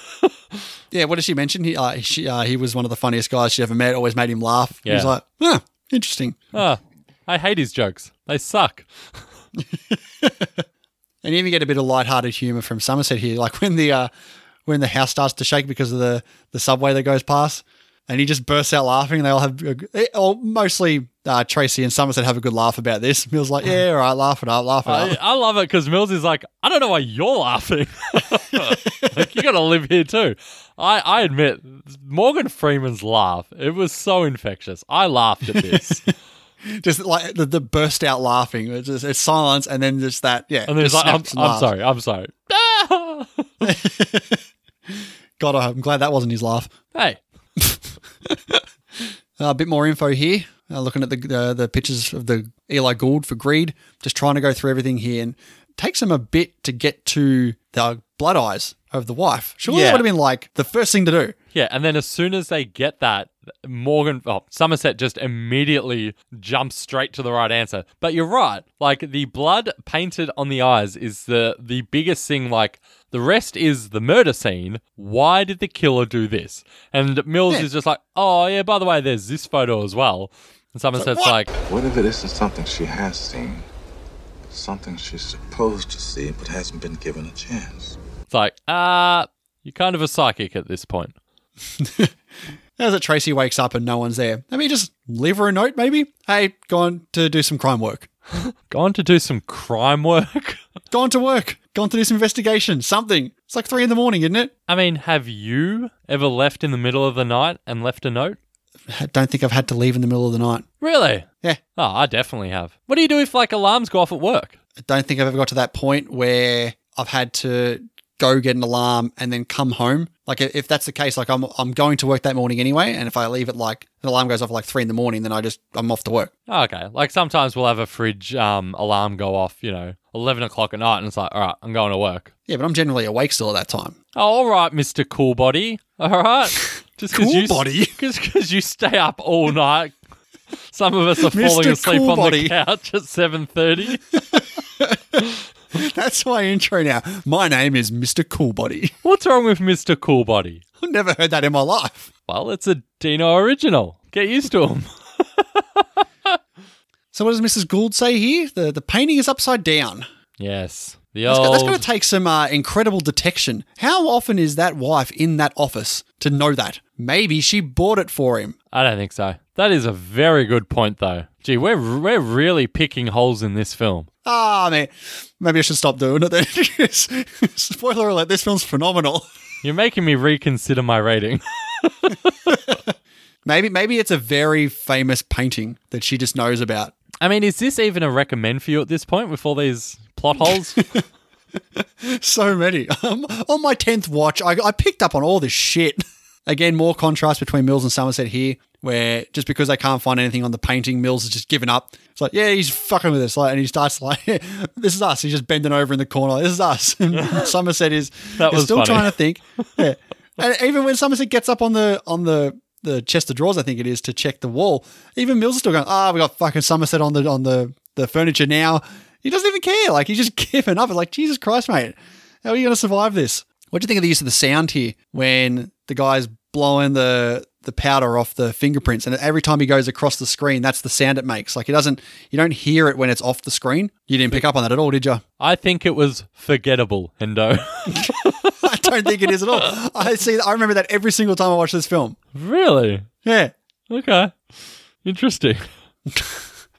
Yeah, what did she mention? He uh, she, uh, he was one of the funniest guys she ever met, always made him laugh. Yeah. He was like, huh, oh, interesting. Oh, I hate his jokes. They suck. And you even get a bit of lighthearted humour from Somerset here, like when the uh, when the house starts to shake because of the, the subway that goes past. And he just bursts out laughing. They all have, or mostly uh, Tracy and Somerset have a good laugh about this. Mills like, yeah, all right, laugh it up, laugh it I, up. I love it because Mills is like, I don't know why you're laughing. Like, you got to live here too. I, I admit, Morgan Freeman's laugh, it was so infectious. I laughed at this. Just like the, the burst out laughing. It's, just, it's silence and then just that, yeah. And then it's like, I'm, I'm sorry, I'm sorry. God, I'm glad that wasn't his laugh. Hey. A bit more info here. Uh, looking at the uh, the pictures of the Eli Gould for Greed. Just trying to go through everything here, and it takes him a bit to get to the blood eyes of the wife. Surely yeah. that would have been like the first thing to do. Yeah, and then as soon as they get that, Morgan, oh, Somerset just immediately jumps straight to the right answer. But you're right. Like, the blood painted on the eyes is the, the biggest thing. Like, the rest is the murder scene. Why did the killer do this? And Mills yeah. is just like, oh, yeah, by the way, there's this photo as well. And Somerset's what? like... What if it isn't something she has seen? Something she's supposed to see but hasn't been given a chance. It's like, ah, uh, you're kind of a psychic at this point. As it Tracy wakes up and no one's there. I mean, just leave her a note, maybe. Hey, gone to do some crime work. Gone to do some crime work? Gone to work. Gone to do some investigation. Something. It's like three in the morning, isn't it? I mean, have you ever left in the middle of the night and left a note? I don't think I've had to leave in the middle of the night. Really? Yeah. Oh, I definitely have. What do you do if, like, alarms go off at work? I don't think I've ever got to that point where I've had to go get an alarm and then come home. Like, if that's the case, like, I'm I'm going to work that morning anyway, and if I leave it, like, the alarm goes off like three in the morning, then I just, I'm off to work. Okay. Like, sometimes we'll have a fridge um, alarm go off, you know, eleven o'clock at night, and it's like, all right, I'm going to work. Yeah, but I'm generally awake still at that time. Oh, all right, Mister Cool Body. All right. Just cool you, body? Because you stay up all night. Some of us are falling asleep cool on body. the couch at seven thirty. That's my intro now. My name is Mister Cool Body. What's wrong with Mister Cool Body? I've never heard that in my life. Well, it's a Dino original. Get used to him. So what does Missus Gould say here? The the painting is upside down. Yes. The old... That's going to take some uh, incredible detection. How often is that wife in that office to know that? Maybe she bought it for him. I don't think so. That is a very good point, though. Gee, we're we're really picking holes in this film. Ah, oh, man. Maybe I should stop doing it then. Spoiler alert, this film's phenomenal. You're making me reconsider my rating. maybe Maybe it's a very famous painting that she just knows about. I mean, is this even a recommend for you at this point with all these plot holes? So many. Um, on my tenth watch, I, I picked up on all this shit. Again, more contrast between Mills and Somerset here, where just because they can't find anything on the painting, Mills has just given up. It's like, yeah, he's fucking with us. Like, and he starts like, yeah, this is us. He's just bending over in the corner. Like, this is us. And Somerset is, that was is still funny. Trying to think. Yeah. And even when Somerset gets up on the on the... the chest of drawers, I think it is, to check the wall. Even Mills is still going, ah, oh, we got fucking Somerset on the on the, the furniture now. He doesn't even care. Like, he's just giving up. It's like, Jesus Christ, mate. How are you going to survive this? What do you think of the use of the sound here when the guy's blowing the the powder off the fingerprints, and every time he goes across the screen, that's the sound it makes. Like, it doesn't, you don't hear it when it's off the screen. You didn't pick up on that at all, did you? I think it was forgettable, Hendo. I don't think it is at all. I see. I remember that every single time I watch this film. Really? Yeah. Okay. Interesting.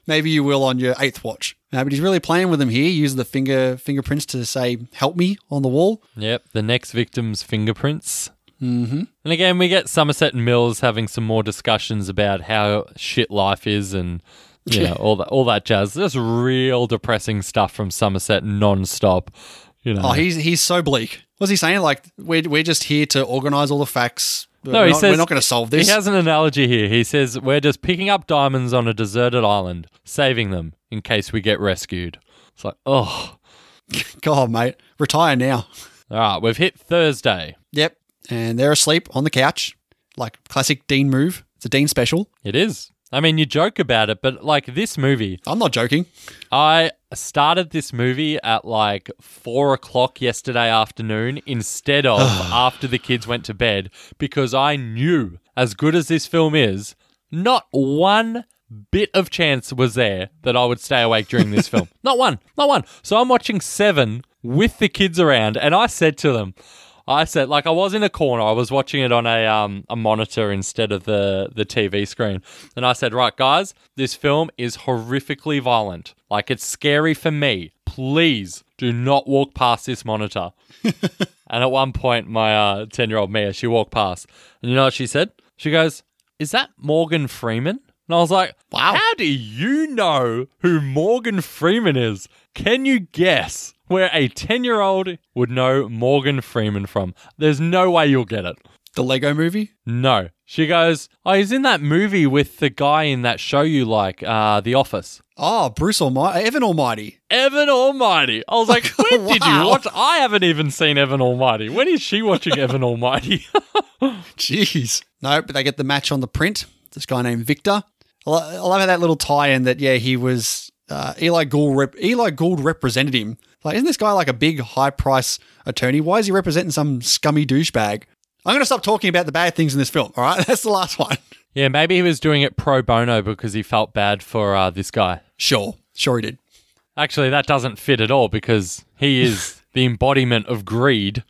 Maybe you will on your eighth watch. No, but he's really playing with them here. Using the finger fingerprints to say, help me on the wall. Yep. The next victim's fingerprints. Mm-hmm. And again, we get Somerset and Mills having some more discussions about how shit life is and you know, all that all that jazz. Just real depressing stuff from Somerset nonstop. You know. Oh, he's he's so bleak. What's he saying? Like, we're we're just here to organise all the facts. No, we're he not, says we're not going to solve this. He has an analogy here. He says we're just picking up diamonds on a deserted island, saving them in case we get rescued. It's like, oh, God, mate, retire now. All right, we've hit Thursday. Yep. And they're asleep on the couch, like classic Dean move. It's a Dean special. It is. I mean, you joke about it, but like this movie. I'm not joking. I started this movie at like four o'clock yesterday afternoon instead of after the kids went to bed because I knew, as good as this film is, not one bit of chance was there that I would stay awake during this film. Not one. Not one. So I'm watching Seven with the kids around and I said to them, I said, like, I was in a corner. I was watching it on a um a monitor instead of the, the T V screen. And I said, right, guys, this film is horrifically violent. Like, it's scary for me. Please do not walk past this monitor. And at one point, my uh, ten-year-old Mia, she walked past. And you know what she said? She goes, is that Morgan Freeman? And I was like, wow, how do you know who Morgan Freeman is? Can you guess where a ten-year-old would know Morgan Freeman from? There's no way you'll get it. The Lego Movie? No. She goes, oh, he's in that movie with the guy in that show you like, uh, The Office. Oh, Bruce Almighty. Evan Almighty. Evan Almighty. I was like, when wow. did you watch? I haven't even seen Evan Almighty. When is she watching Evan Almighty? Jeez. No, but they get the match on the print. This guy named Victor. I love how that little tie-in that, yeah, he was, uh, Eli Gould rep- Eli Gould represented him. Like, isn't this guy like a big high-price attorney? Why is he representing some scummy douchebag? I'm going to stop talking about the bad things in this film, all right? That's the last one. Yeah, maybe he was doing it pro bono because he felt bad for uh, this guy. Sure. Sure he did. Actually, that doesn't fit at all because he is the embodiment of greed.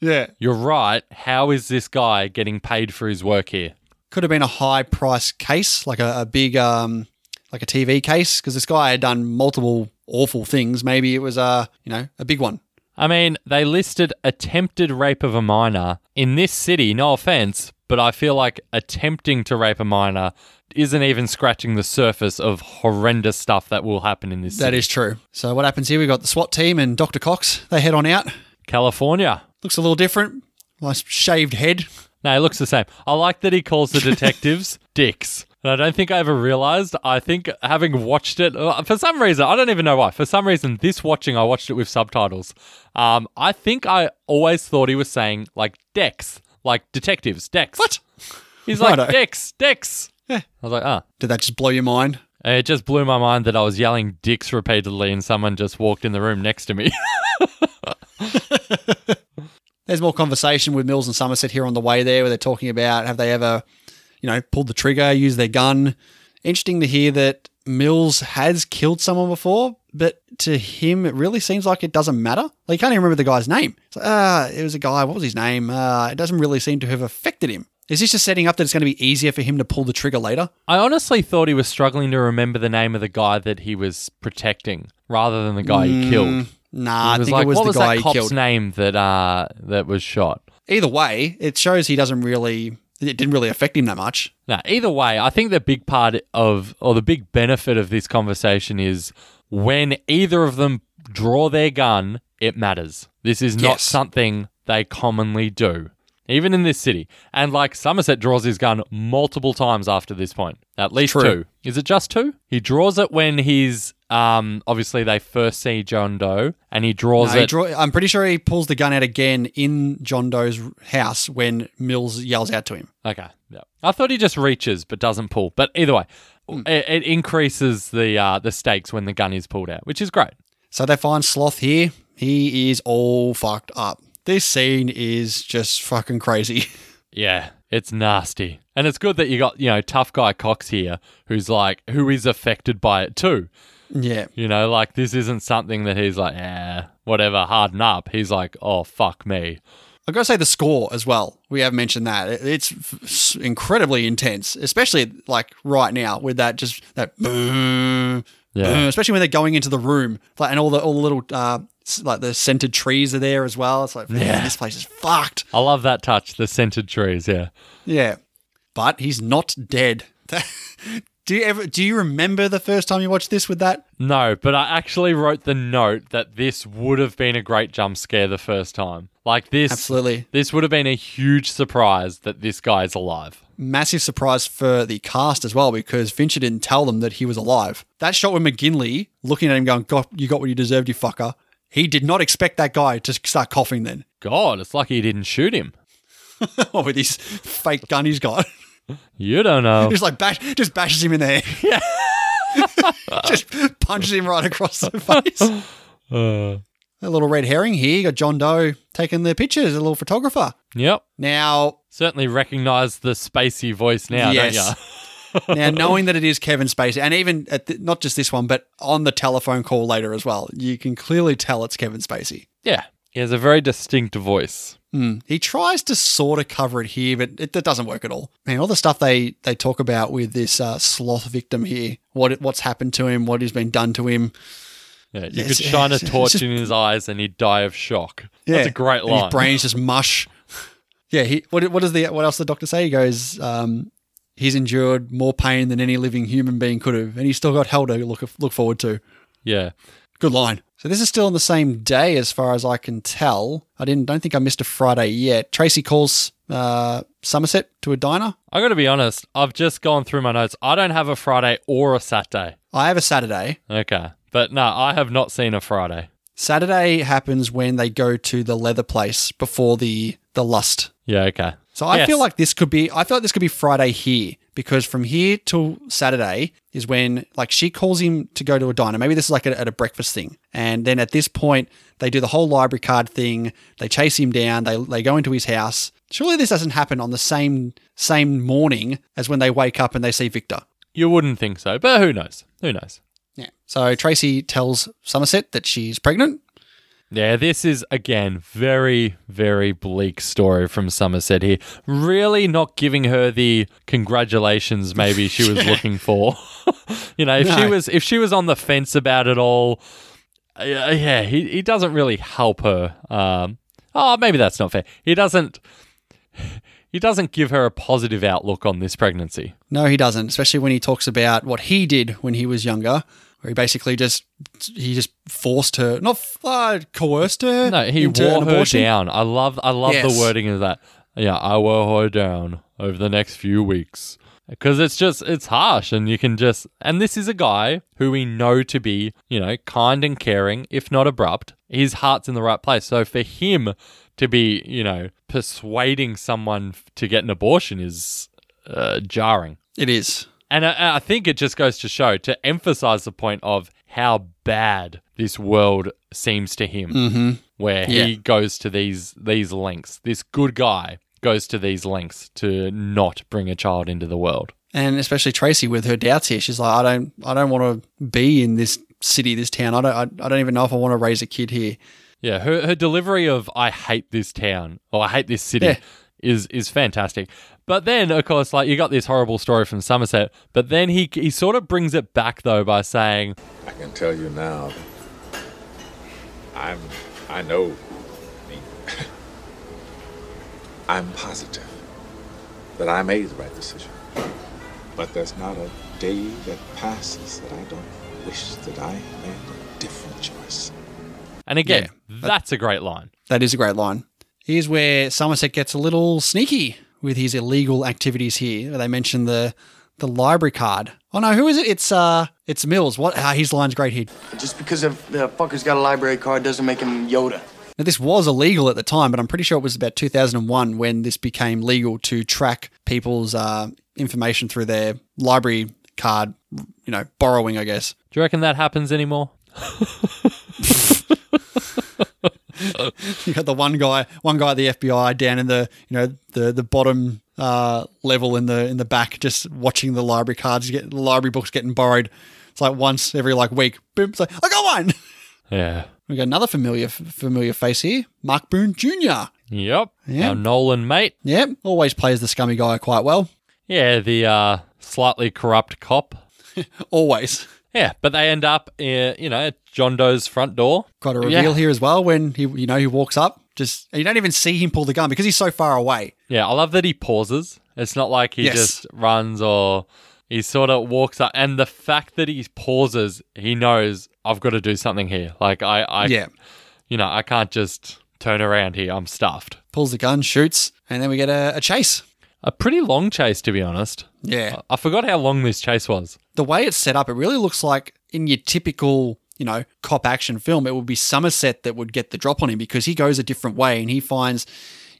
Yeah. You're right. How is this guy getting paid for his work here? Could have been a high-price case, like a, a big, um, like a T V case, because this guy had done multiple awful things. Maybe it was a, you know, a big one. I mean, they listed attempted rape of a minor in this city. No offense, but I feel like attempting to rape a minor isn't even scratching the surface of horrendous stuff that will happen in this city. That is true. So what happens here? We've got the SWAT team and Doctor Cox. They head on out. California. Looks a little different. Nice shaved head. No, it looks the same. I like that he calls the detectives dicks. And I don't think I ever realised. I think having watched it, for some reason, I don't even know why. For some reason, this watching, I watched it with subtitles. Um, I think I always thought he was saying, like, decks. Like, detectives, decks. What? He's like, Righto. decks, decks. Yeah. I was like, ah. Oh. Did that just blow your mind? It just blew my mind that I was yelling dicks repeatedly and someone just walked in the room next to me. There's more conversation with Mills and Somerset here on the way there where they're talking about have they ever, you know, pulled the trigger, used their gun. Interesting to hear that Mills has killed someone before, but to him, it really seems like it doesn't matter. Like, you can't even remember the guy's name. It's like, ah, it was a guy. What was his name? Uh, it doesn't really seem to have affected him. Is this just setting up that it's going to be easier for him to pull the trigger later? I honestly thought he was struggling to remember the name of the guy that he was protecting rather than the guy mm. he killed. Nah, I think like, it was the was guy he killed. What was that cop's name that uh, that was shot? Either way, it shows he doesn't really, it didn't really affect him that much. Nah, either way, I think the big part of, or the big benefit of this conversation is when either of them draw their gun, it matters. This is not yes. something they commonly do, even in this city. And like Somerset draws his gun multiple times after this point, at least True. two. Is it just two? He draws it when he's... Um, obviously, they first see John Doe, and he draws no, it. He draw- I'm pretty sure he pulls the gun out again in John Doe's house when Mills yells out to him. Okay. Yeah. I thought he just reaches but doesn't pull. But either way, mm. it, it increases the uh, the stakes when the gun is pulled out, which is great. So they find Sloth here. He is all fucked up. This scene is just fucking crazy. Yeah, it's nasty. And it's good that you got, you know, tough guy Cox here who's like, who is affected by it too. Yeah. You know, like, this isn't something that he's like, eh, whatever, harden up. He's like, oh, fuck me. I've got to say the score as well. We have mentioned that. It's incredibly intense, especially, like, right now with that just, that boom, yeah. boom, especially when they're going into the room like, and all the all the little, uh, like, the scented trees are there as well. It's like, man, yeah. this place is fucked. I love that touch, the scented trees, yeah. Yeah. But he's not dead. Do you ever? Do you remember the first time you watched this with that? No, but I actually wrote the note that this would have been a great jump scare the first time. Like this, absolutely. This would have been a huge surprise that this guy is alive. Massive surprise for the cast as well because Fincher didn't tell them that he was alive. That shot with McGinley looking at him going, "God, you got what you deserved, you fucker." He did not expect that guy to start coughing then. God, it's lucky he didn't shoot him. What with his fake gun he's got. You don't know. He's like, bash, just bashes him in the head. Yeah. Just punches him right across the face. Uh, a little red herring here. You got John Doe taking the pictures, a little photographer. Yep. Now. Certainly recognize the Spacey voice now, yes. don't you? Now, knowing that it is Kevin Spacey, and even at the, not just this one, but on the telephone call later as well, you can clearly tell it's Kevin Spacey. Yeah. He has a very distinct voice. Mm. He tries to sort of cover it here, but it, it doesn't work at all. I mean, all the stuff they, they talk about with this uh, sloth victim here, what what's happened to him, what has been done to him. Yeah, you it's, could shine a torch just, in his eyes and he'd die of shock. Yeah, that's a great line. His brain's just mush. Yeah, he. What, what does the what else does the doctor say? He goes, um, he's endured more pain than any living human being could have, and he's still got hell to look look forward to. Yeah. Good line. So this is still on the same day as far as I can tell. I didn't. Don't think I missed a Friday yet. Tracy calls uh, Somerset to a diner. I got to be honest. I've just gone through my notes. I don't have a Friday or a Saturday. I have a Saturday. Okay. But no, I have not seen a Friday. Saturday happens when they go to the leather place before the, the lust. Yeah, okay. So I yes. feel like this could be I feel like this could be Friday here, because from here till Saturday is when, like, she calls him to go to a diner. Maybe this is like a, at a breakfast thing. And then at this point, they do the whole library card thing. They chase him down. They they go into his house. Surely this doesn't happen on the same same morning as when they wake up and they see Victor. You wouldn't think so, but who knows? Who knows? Yeah. So Tracy tells Somerset that she's pregnant. Yeah, this is, again, very, very bleak story from Somerset here. Really not giving her the congratulations maybe she was yeah. looking for. You know, if no. she was if she was on the fence about it all, uh, yeah, he, he doesn't really help her. Um, oh, maybe that's not fair. He doesn't... He doesn't give her a positive outlook on this pregnancy. No, he doesn't, especially when he talks about what he did when he was younger, where he basically just he just forced her, not uh, coerced her. No, he into wore an abortion. her down. I love I love yes. the wording of that. Yeah, I wore her down over the next few weeks, because it's just it's harsh, and you can just and this is a guy who we know to be, you know, kind and caring, if not abrupt. His heart's in the right place. So for him to be, you know, persuading someone to get an abortion is uh, jarring. It is. And I, I think it just goes to show, to emphasize the point of how bad this world seems to him, mm-hmm. where yeah. he goes to these these lengths. This good guy goes to these lengths to not bring a child into the world. And especially Tracy with her doubts here. She's like, I don't I don't want to be in this city, this town. I don't I, I don't even know if I want to raise a kid here. Yeah, her her delivery of I hate this town or I hate this city yeah. is is fantastic. But then, of course, like, you got this horrible story from Somerset, but then he he sort of brings it back though by saying, I can tell you now, I'm I know me. I'm positive that I made the right decision. But there's not a day that passes that I don't wish that I made a different choice. And again, yeah, that's a great line. That is a great line. Here's where Somerset gets a little sneaky with his illegal activities here. They mention the the library card. Oh, no, who is it? It's uh, it's Mills. What? Ah, his line's great here. Just because a fucker's got a library card doesn't make him Yoda. Now, this was illegal at the time, but I'm pretty sure it was about two thousand one when this became legal to track people's uh, information through their library card, you know, borrowing, I guess. Do you reckon that happens anymore? You got the one guy, one guy at the F B I down in the, you know, the the bottom uh, level in the in the back, just watching the library cards, get the library books getting borrowed. It's like once every like week, boom, it's like I got one. Yeah, we got another familiar familiar face here, Mark Boone Junior Yep, yep. Our Nolan mate. Yep, always plays the scummy guy quite well. Yeah, the uh, slightly corrupt cop. Always. Yeah, but they end up, uh, you know, at John Doe's front door. Got a reveal yeah. here as well when he, you know, he walks up. Just you don't even see him pull the gun because he's so far away. Yeah, I love that he pauses. It's not like he yes. just runs or he sort of walks up. And the fact that he pauses, he knows I've got to do something here. Like I, I yeah. you know, I can't just turn around here. I'm stuffed. Pulls the gun, shoots, and then we get a, a chase. A pretty long chase, to be honest. Yeah. I forgot how long this chase was. The way it's set up, it really looks like in your typical, you know, cop action film, it would be Somerset that would get the drop on him because he goes a different way and he finds,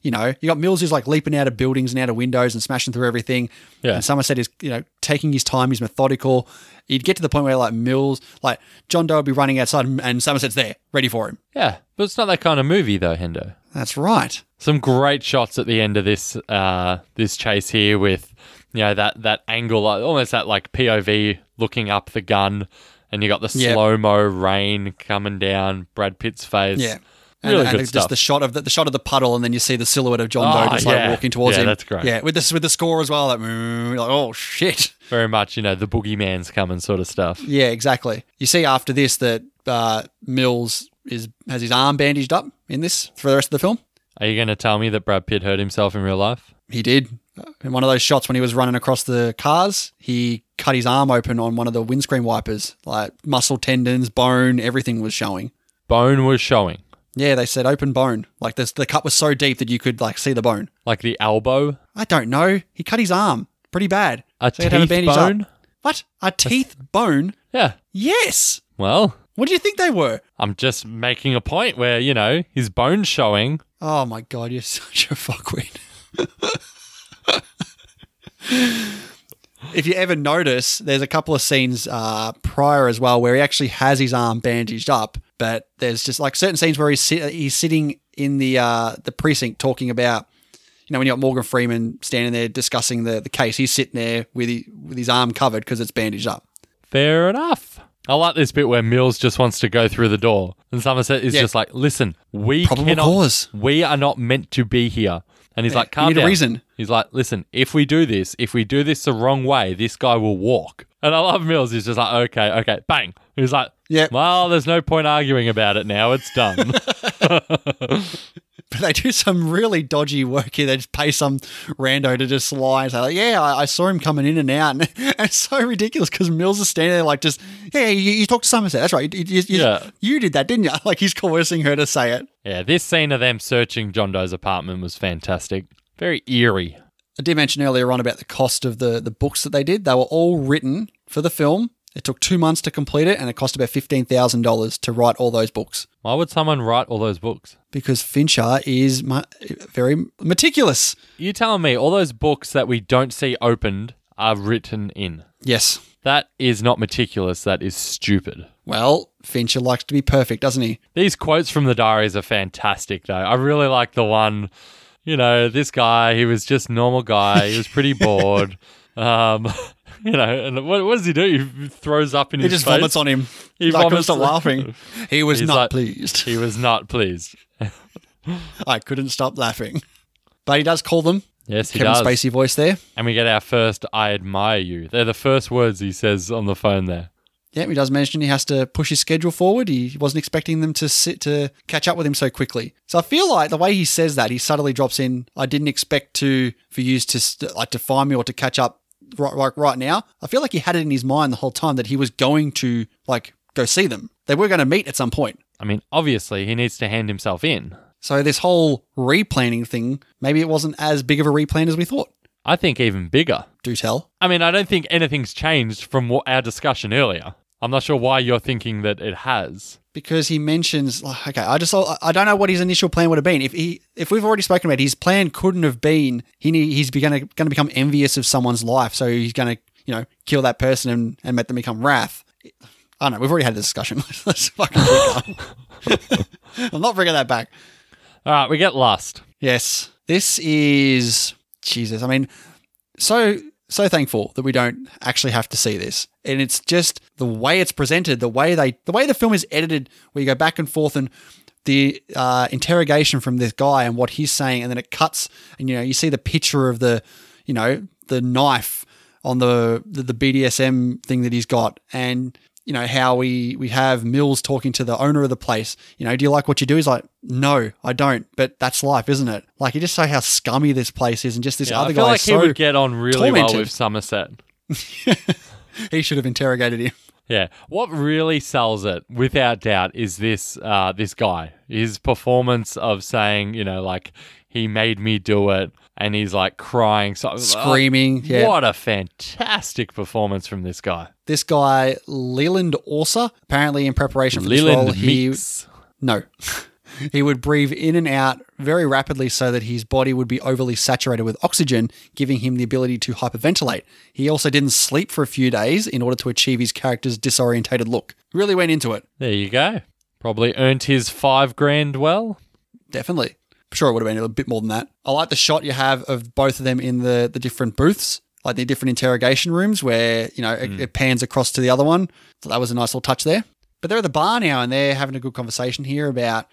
you know, you got Mills who's like leaping out of buildings and out of windows and smashing through everything. Yeah. And Somerset is, you know, taking his time, he's methodical. You'd get to the point where like Mills, like John Doe would be running outside and Somerset's there, ready for him. Yeah. But it's not that kind of movie though, Hendo. That's right. Some great shots at the end of this uh, this chase here with, you know, that, that angle, almost that like P O V looking up the gun, and you got the yep. slow-mo rain coming down Brad Pitt's face. Yeah. And, really and good stuff. Just the shot of the, the shot of the puddle, and then you see the silhouette of John Doe oh, just yeah. like walking towards yeah, him. Yeah, that's great. Yeah, with this with the score as well. Like, like, oh shit! Very much, you know, the boogeyman's coming sort of stuff. Yeah, exactly. You see after this that uh, Mills is has his arm bandaged up in this for the rest of the film. Are you going to tell me that Brad Pitt hurt himself in real life? He did. In one of those shots when he was running across the cars, he cut his arm open on one of the windscreen wipers. Like muscle, tendons, bone, everything was showing. Bone was showing. Yeah, they said open bone. Like this, the cut was so deep that you could like see the bone. Like the elbow? I don't know. He cut his arm pretty bad. A so teeth a bone? Up. What? A teeth a th- bone? Yeah. Yes. Well. What do you think they were? I'm just making a point where, you know, his bone's showing. Oh my God, you're such a fuckwit. If you ever notice, there's a couple of scenes uh, prior as well where he actually has his arm bandaged up, but there's just like certain scenes where he's si- he's sitting in the uh, the precinct talking about, you know, when you got Morgan Freeman standing there discussing the, the case, he's sitting there with, he, with his arm covered because it's bandaged up. Fair enough. I like this bit where Mills just wants to go through the door, and Somerset is yeah. just like, "Listen, we Probable cannot, cause. we are not meant to be here." And he's yeah, like, "Calm down." A reason. He's like, "Listen, if we do this, if we do this the wrong way, this guy will walk." And I love Mills. He's just like, "Okay, okay, bang." He's like, "Yeah, well, there's no point arguing about it now. It's done." But they do some really dodgy work here. They just pay some rando to just lie and say, like, yeah, I, I saw him coming in and out. And, and it's so ridiculous because Mills is standing there like just, hey, you, you talked to Somerset. That's right. You, you, you, yeah. you did that, didn't you? Like he's coercing her to say it. Yeah, this scene of them searching John Doe's apartment was fantastic. Very eerie. I did mention earlier on about the cost of the, the books that they did. They were all written for the film. It took two months to complete it, and it cost about fifteen thousand dollars to write all those books. Why would someone write all those books? Because Fincher is ma- very meticulous. You're telling me all those books that we don't see opened are written in? Yes. That is not meticulous. That is stupid. Well, Fincher likes to be perfect, doesn't he? These quotes from the diaries are fantastic, though. I really like the one, you know, this guy, he was just a normal guy. He was pretty bored. Um... You know, and what, what does he do? He throws up in he his face. He just vomits on him. He like vomits on laughing. He was He's not like, pleased. He was not pleased. I couldn't stop laughing. But he does call them. Yes, he Kevin does. Kevin Spacey voice there. And we get our first, I admire you. They're the first words he says on the phone there. Yeah, he does mention he has to push his schedule forward. He wasn't expecting them to sit to catch up with him so quickly. So I feel like the way he says that, he subtly drops in, I didn't expect to for you to st- like to find me or to catch up. Right, right, right now, I feel like he had it in his mind the whole time that he was going to like go see them. They were going to meet at some point. I mean, obviously, he needs to hand himself in. So this whole replanning thing, maybe it wasn't as big of a replan as we thought. I think even bigger. Do tell. I mean, I don't think anything's changed from what our discussion earlier. I'm not sure why you're thinking that it has. Because he mentions, okay, I just, I don't know what his initial plan would have been. If he, if we've already spoken about it, his plan couldn't have been, he need, he's gonna, gonna become envious of someone's life. So he's going to, you know, kill that person and, and make them become wrath. I don't know. We've already had this discussion. Let's fucking bring it up. I'm not bringing that back. All right. We get lust. Yes. This is, Jesus. I mean, so... So thankful that we don't actually have to see this. And it's just the way it's presented, the way they, the way the film is edited, where you go back and forth and the uh, interrogation from this guy and what he's saying, and then it cuts and, you know, you see the picture of the, you know, the knife on the, the, the B D S M thing that he's got, and, you know, how we, we have Mills talking to the owner of the place. You know, do you like what you do? He's like, no, I don't. But that's life, isn't it? Like, you just say how scummy this place is, and just this yeah, other guy. I feel guy like so he would get on really tormented. Well with Somerset. He should have interrogated him. Yeah. What really sells it, without doubt, is this uh, this guy. His performance of saying, you know, like, he made me do it, and he's like crying, so, screaming. Oh, yeah. What a fantastic performance from this guy. This guy, Leland Orser, apparently in preparation for Leland this role, he, no, he would breathe in and out very rapidly so that his body would be overly saturated with oxygen, giving him the ability to hyperventilate. He also didn't sleep for a few days in order to achieve his character's disorientated look. Really went into it. There you go. Probably earned his five grand well. Definitely. I'm sure it would have been a bit more than that. I like the shot you have of both of them in the, the different booths, like the different interrogation rooms where, you know, mm. it, it pans across to the other one. So that was a nice little touch there. But they're at the bar now, and they're having a good conversation here about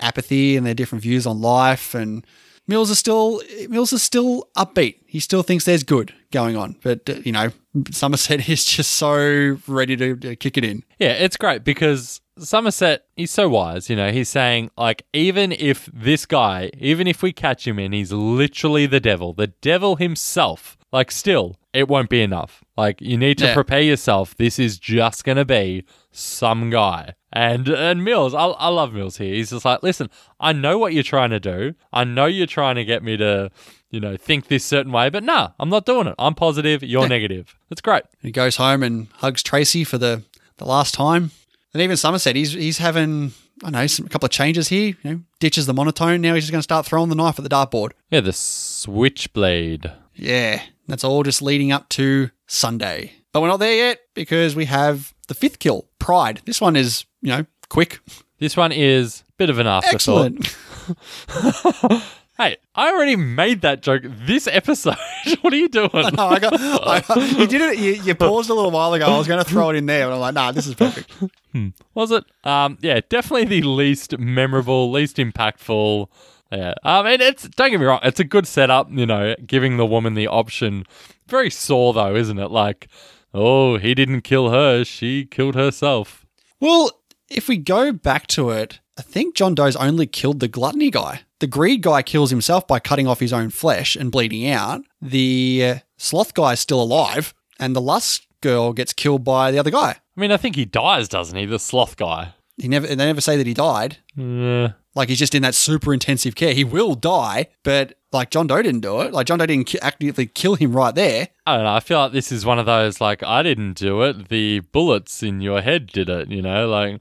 apathy and their different views on life. And Mills is still Mills is still upbeat. He still thinks there's good going on. But, uh, you know, Somerset is just so ready to uh, kick it in. Yeah, it's great because Somerset, he's so wise. You know, he's saying, like, even if this guy, even if we catch him and he's literally the devil, the devil himself, like, still, it won't be enough. Like, you need to yeah. prepare yourself. This is just going to be some guy. And and Mills, I, I love Mills here. He's just like, listen, I know what you're trying to do. I know you're trying to get me to, you know, think this certain way, but nah, I'm not doing it. I'm positive, you're yeah. negative. It's great. He goes home and hugs Tracy for the, the last time. And even Somerset, he's he's having, I don't know, some, a couple of changes here. You know, ditches the monotone. Now he's just going to start throwing the knife at the dartboard. Yeah, the switchblade. Yeah, that's all just leading up to Sunday. But we're not there yet because we have the fifth kill, Pride. This one is, you know, quick. This one is a bit of an afterthought. Excellent. Hey, I already made that joke this episode. What are you doing? I know, I got, I got, you did it. You, you paused a little while ago. I was going to throw it in there, but I'm like, nah, this is perfect. Hmm. Was it? Um, yeah, definitely the least memorable, least impactful. Yeah, I mean, it's don't get me wrong. It's a good setup, you know, giving the woman the option. Very sore though, isn't it? Like, oh, he didn't kill her; she killed herself. Well, if we go back to it, I think John Doe's only killed the gluttony guy. The greed guy kills himself by cutting off his own flesh and bleeding out. The uh, sloth guy is still alive, and the lust girl gets killed by the other guy. I mean, I think he dies, doesn't he? The sloth guy. He never. They never say that he died. Yeah. Like, he's just in that super intensive care. He will die, but, like, John Doe didn't do it. Like, John Doe didn't ki- actively kill him right there. I don't know. I feel like this is one of those, like, I didn't do it. The bullets in your head did it, you know? Like,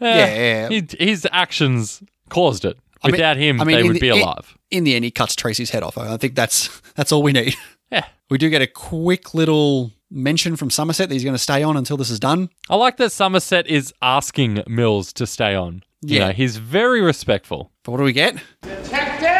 eh, yeah, yeah. He, his actions caused it. Without I mean, him, I mean, they would the, be alive. In, in the end, he cuts Tracy's head off. I think that's that's all we need. Yeah. We do get a quick little mention from Somerset that he's going to stay on until this is done. I like that Somerset is asking Mills to stay on. Yeah. You know, he's very respectful. But what do we get? Detective!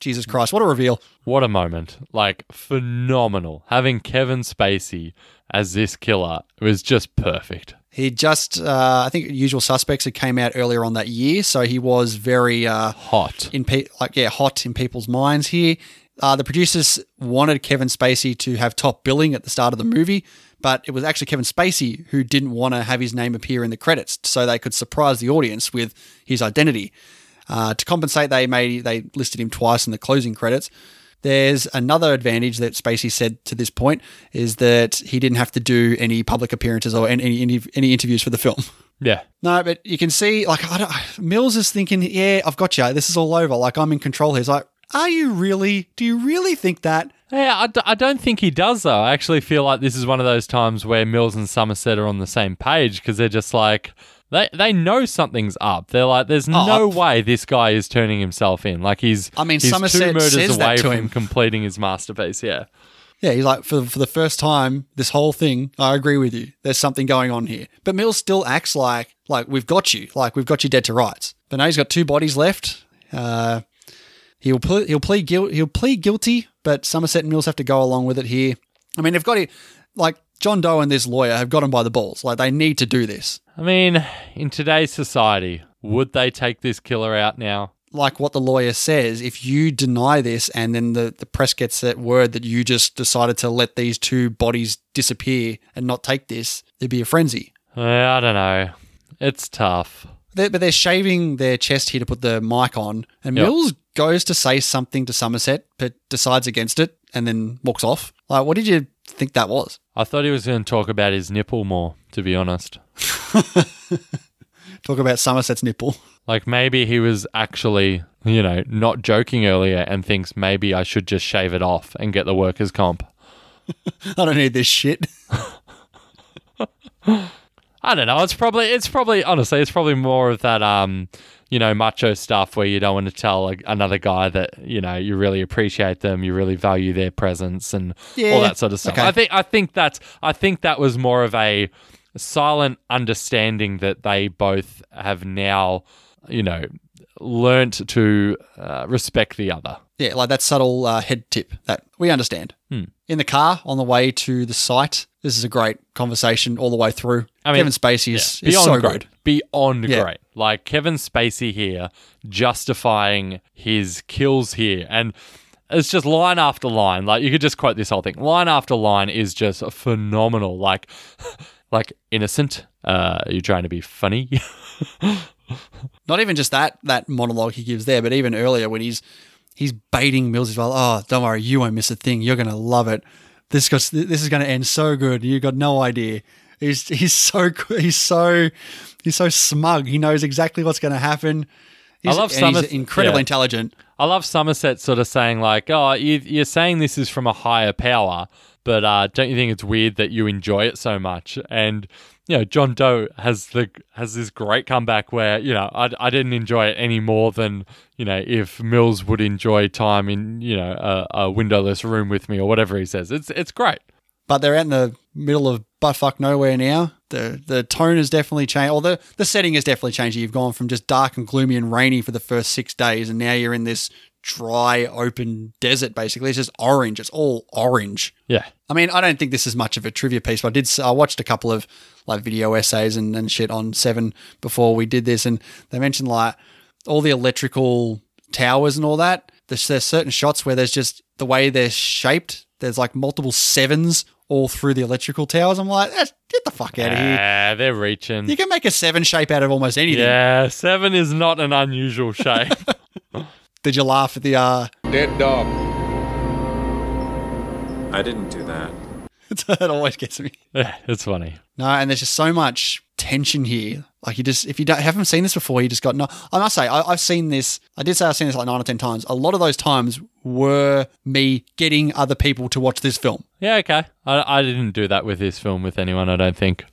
Jesus Christ, what a reveal. What a moment. Like, phenomenal. Having Kevin Spacey as this killer was just perfect. He just, uh, I think Usual Suspects had came out earlier on that year, so he was very uh, hot in pe- like yeah, hot in people's minds here. Uh, the producers wanted Kevin Spacey to have top billing at the start of the movie, but it was actually Kevin Spacey who didn't want to have his name appear in the credits so they could surprise the audience with his identity. Uh, to compensate, they made they listed him twice in the closing credits. There's another advantage that Spacey said to this point is that he didn't have to do any public appearances or any any, any interviews for the film. Yeah. No, but you can see, like, I don't, Mills is thinking, yeah, I've got you. This is all over. Like, I'm in control here. He's like, are you really? Do you really think that? Yeah, I, d- I don't think he does, though. I actually feel like this is one of those times where Mills and Somerset are on the same page because they're just like, they they know something's up. They're like, there's oh, no way this guy is turning himself in. Like, he's, I mean, he's Somerset two murders says away that to him. From completing his masterpiece, yeah. Yeah, he's like, for, for the first time, this whole thing, I agree with you. There's something going on here. But Mills still acts like, like we've got you. Like, we've got you dead to rights. But now he's got two bodies left. Uh... He'll ple- he'll plead guil- he'll plead guilty, but Somerset and Mills have to go along with it here. I mean, they've got it. Like, John Doe and this lawyer have got him by the balls. Like, they need to do this. I mean, in today's society, would they take this killer out now? Like what the lawyer says, if you deny this and then the, the press gets that word that you just decided to let these two bodies disappear and not take this, there'd be a frenzy. I don't know. It's tough. They're, but they're shaving their chest here to put the mic on, and yep. Mills goes to say something to Somerset, but decides against it and then walks off. Like, what did you think that was? I thought he was going to talk about his nipple more, to be honest. Talk about Somerset's nipple. Like, maybe he was actually, you know, not joking earlier and thinks maybe I should just shave it off and get the workers' comp. I don't need this shit. I don't know. It's probably, it's probably, honestly, it's probably more of that, um, you know, macho stuff where you don't want to tell a, another guy that, you know, you really appreciate them, you really value their presence and yeah, all that sort of stuff. Okay. I think, I think that's, I think that was more of a silent understanding that they both have now, you know, learnt to uh, respect the other. Yeah, like that subtle uh, head tip that we understand. Hmm. In the car on the way to the site, this is a great conversation all the way through. I mean, Kevin Spacey is, yeah, is so good. Beyond great. Beyond yeah. great. Like Kevin Spacey here justifying his kills here. And it's just line after line. Like, you could just quote this whole thing. Line after line is just phenomenal. Like, like innocent. Uh, are you trying to be funny? Not even just that that monologue he gives there, but even earlier when he's he's baiting Mills as well. Oh, don't worry, you won't miss a thing. You're going to love it. This goes, this is going to end so good. You got no idea. He's he's so he's so he's so smug. He knows exactly what's going to happen. He's, I love Somers- he's incredibly yeah. intelligent. I love Somerset sort of saying like, "Oh, you, you're saying this is from a higher power, but uh, don't you think it's weird that you enjoy it so much?" And you know, John Doe has the has this great comeback where, you know, I, I didn't enjoy it any more than, you know, if Mills would enjoy time in, you know, a, a windowless room with me or whatever he says. It's it's great. But they're out in the middle of buttfuck nowhere now. The the tone has definitely changed. Or the, the setting has definitely changed. You've gone from just dark and gloomy and rainy for the first six days, and now you're in this dry, open desert, basically. It's just orange. It's all orange. Yeah. I mean, I don't think this is much of a trivia piece, but I did. I watched a couple of like video essays and, and shit on Seven before we did this, and they mentioned like all the electrical towers and all that. There's, there's certain shots where there's just the way they're shaped. There's like multiple sevens all through the electrical towers. I'm like, get the fuck out of here. Yeah, they're reaching. You can make a seven shape out of almost anything. Yeah, seven is not an unusual shape. Did you laugh at the... Uh, Dead dog. I didn't do that. That always gets me. Yeah, it's funny. No, and there's just so much tension here. Like, you just, if you don't, haven't seen this before, you just got no. I must say, I, I've seen this. I did say I've seen this like nine or ten times. A lot of those times were me getting other people to watch this film. Yeah, okay. I, I didn't do that with this film with anyone, I don't think.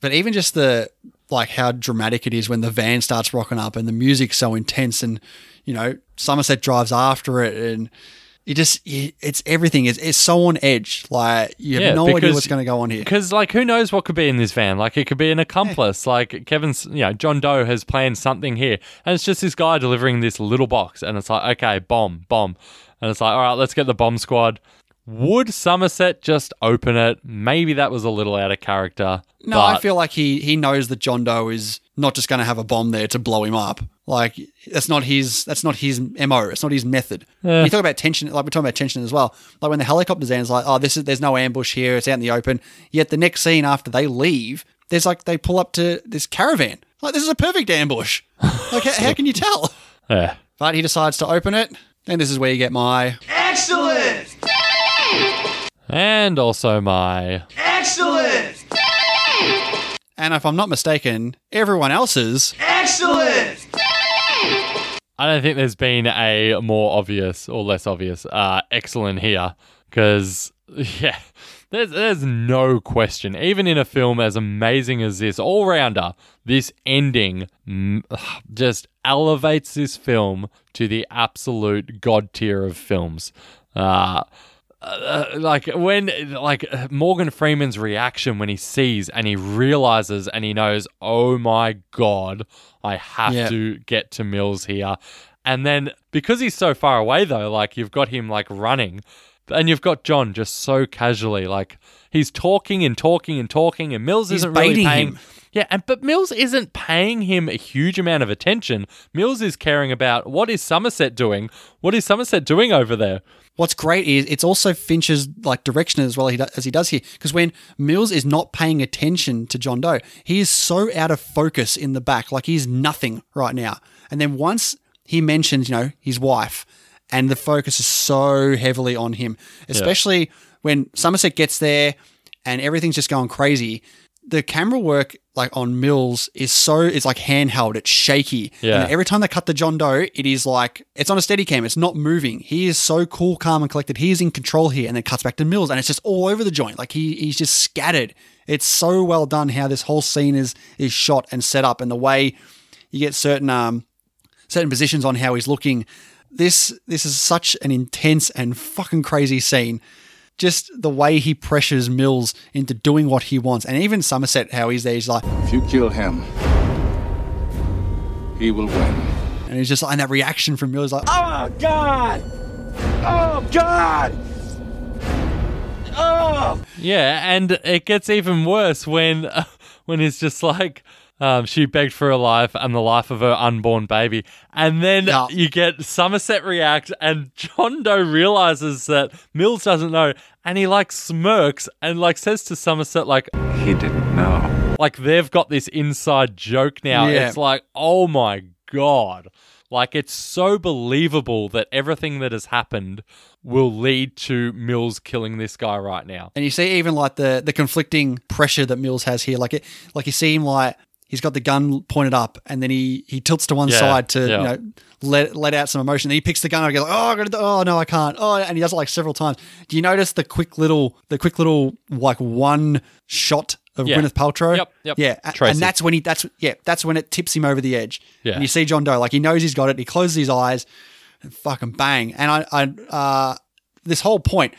But even just the, like, how dramatic it is when the van starts rocking up and the music's so intense, and, you know, Somerset drives after it, and you just, you, it's everything. It's, it's so on edge. Like, you have yeah, no because, idea what's going to go on here. Because, like, who knows what could be in this van? Like, it could be an accomplice. Yeah. Like, Kevin's, you know, John Doe has planned something here. And it's just this guy delivering this little box. And it's like, okay, bomb, bomb. And it's like, all right, let's get the bomb squad. Would Somerset just open it? Maybe that was a little out of character. No, but- I feel like he, he knows that John Doe is not just going to have a bomb there to blow him up. Like, that's not his that's not his M O. It's not his method. Yeah. You talk about tension, like we're talking about tension as well. Like when the helicopter lands, like, oh, this is there's no ambush here. It's out in the open. Yet the next scene after they leave, there's like they pull up to this caravan. Like, this is a perfect ambush. Like, how, how can you tell? Yeah. But he decides to open it, and this is where you get my excellent. And also my excellent. And if I'm not mistaken, everyone else's excellent. I don't think there's been a more obvious or less obvious uh, excellent here, because, yeah, there's, there's no question. Even in a film as amazing as this, all-rounder, this ending just elevates this film to the absolute god tier of films. Uh, uh, like, when, like, Morgan Freeman's reaction when he sees and he realizes and he knows, oh, my God, I have yeah. to get to Mills here. And then because he's so far away, though, like, you've got him, like, running, and you've got John just so casually, like, he's talking and talking and talking, and Mills he's isn't really paying him. Yeah, and but Mills isn't paying him a huge amount of attention. Mills is caring about what is Somerset doing? What is Somerset doing over there? What's great is it's also Fincher's like direction as well as he does here, because when Mills is not paying attention to John Doe, he is so out of focus in the back, like he's nothing right now. And then once he mentions, you know, his wife, and the focus is so heavily on him, especially yeah. when Somerset gets there and everything's just going crazy. The camera work like on Mills is so, it's like handheld, it's shaky. Yeah. And every time they cut the John Doe, it is like, it's on a steady cam, it's not moving. He is so cool, calm and collected. He is in control here, and then cuts back to Mills, and it's just all over the joint. Like he he's just scattered. It's so well done how this whole scene is is shot and set up, and the way you get certain um certain positions on how he's looking. This this is such an intense and fucking crazy scene. Just the way he pressures Mills into doing what he wants. And even Somerset, how he's there, he's like, if you kill him, he will win. And he's just like, and that reaction from Mills, like, oh, God! Oh, God! Oh! Yeah, and it gets even worse when, uh, when he's just like, Um, she begged for her life and the life of her unborn baby. And then yeah. you get Somerset react, and John Doe realizes that Mills doesn't know, and he like smirks and like says to Somerset, like, he didn't know. Like, they've got this inside joke now. Yeah. It's like, oh my God. Like, it's so believable that everything that has happened will lead to Mills killing this guy right now. And you see even, like, the, the conflicting pressure that Mills has here. Like, it, like you see him, like, he's got the gun pointed up and then he, he tilts to one yeah, side to yeah. you know let let out some emotion. Then he picks the gun up and goes, oh, I gotta do- oh, no, I can't. Oh, and he does it, like, several times. Do you notice the quick little, the quick little like, one shot of yeah. Gwyneth Paltrow? Yep, yep. Yeah, Tracy. And that's when he, that's, yeah, that's when it tips him over the edge. Yeah. And you see John Doe, like, he knows he's got it. He closes his eyes and fucking bang. And I, I uh, this whole point,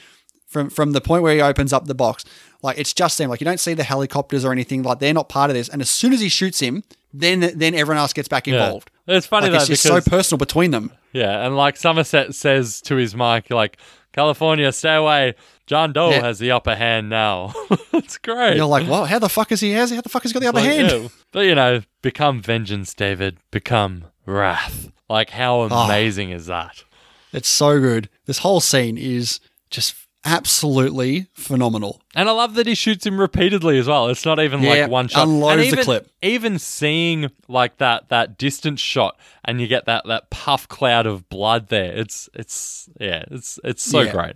from from the point where he opens up the box, like, it's just them. Like, you don't see the helicopters or anything. Like, they're not part of this. And as soon as he shoots him, then then everyone else gets back involved. Yeah. It's funny, like, though, it's just because, so personal between them. Yeah, and like Somerset says to his mic, like, California, stay away. John Doe yeah. has the upper hand now. It's great. You're like, well, how the fuck is he? Has? How the fuck has he got the upper like, hand? Yeah. But, you know, become vengeance, David. Become wrath. Like, how amazing oh, is that? It's so good. This whole scene is just absolutely phenomenal. And I love that he shoots him repeatedly as well. It's not even yeah, like one shot. Unloads even, the clip. Even seeing like that that distant shot and you get that that puff cloud of blood there. It's it's yeah, it's it's so yeah. great.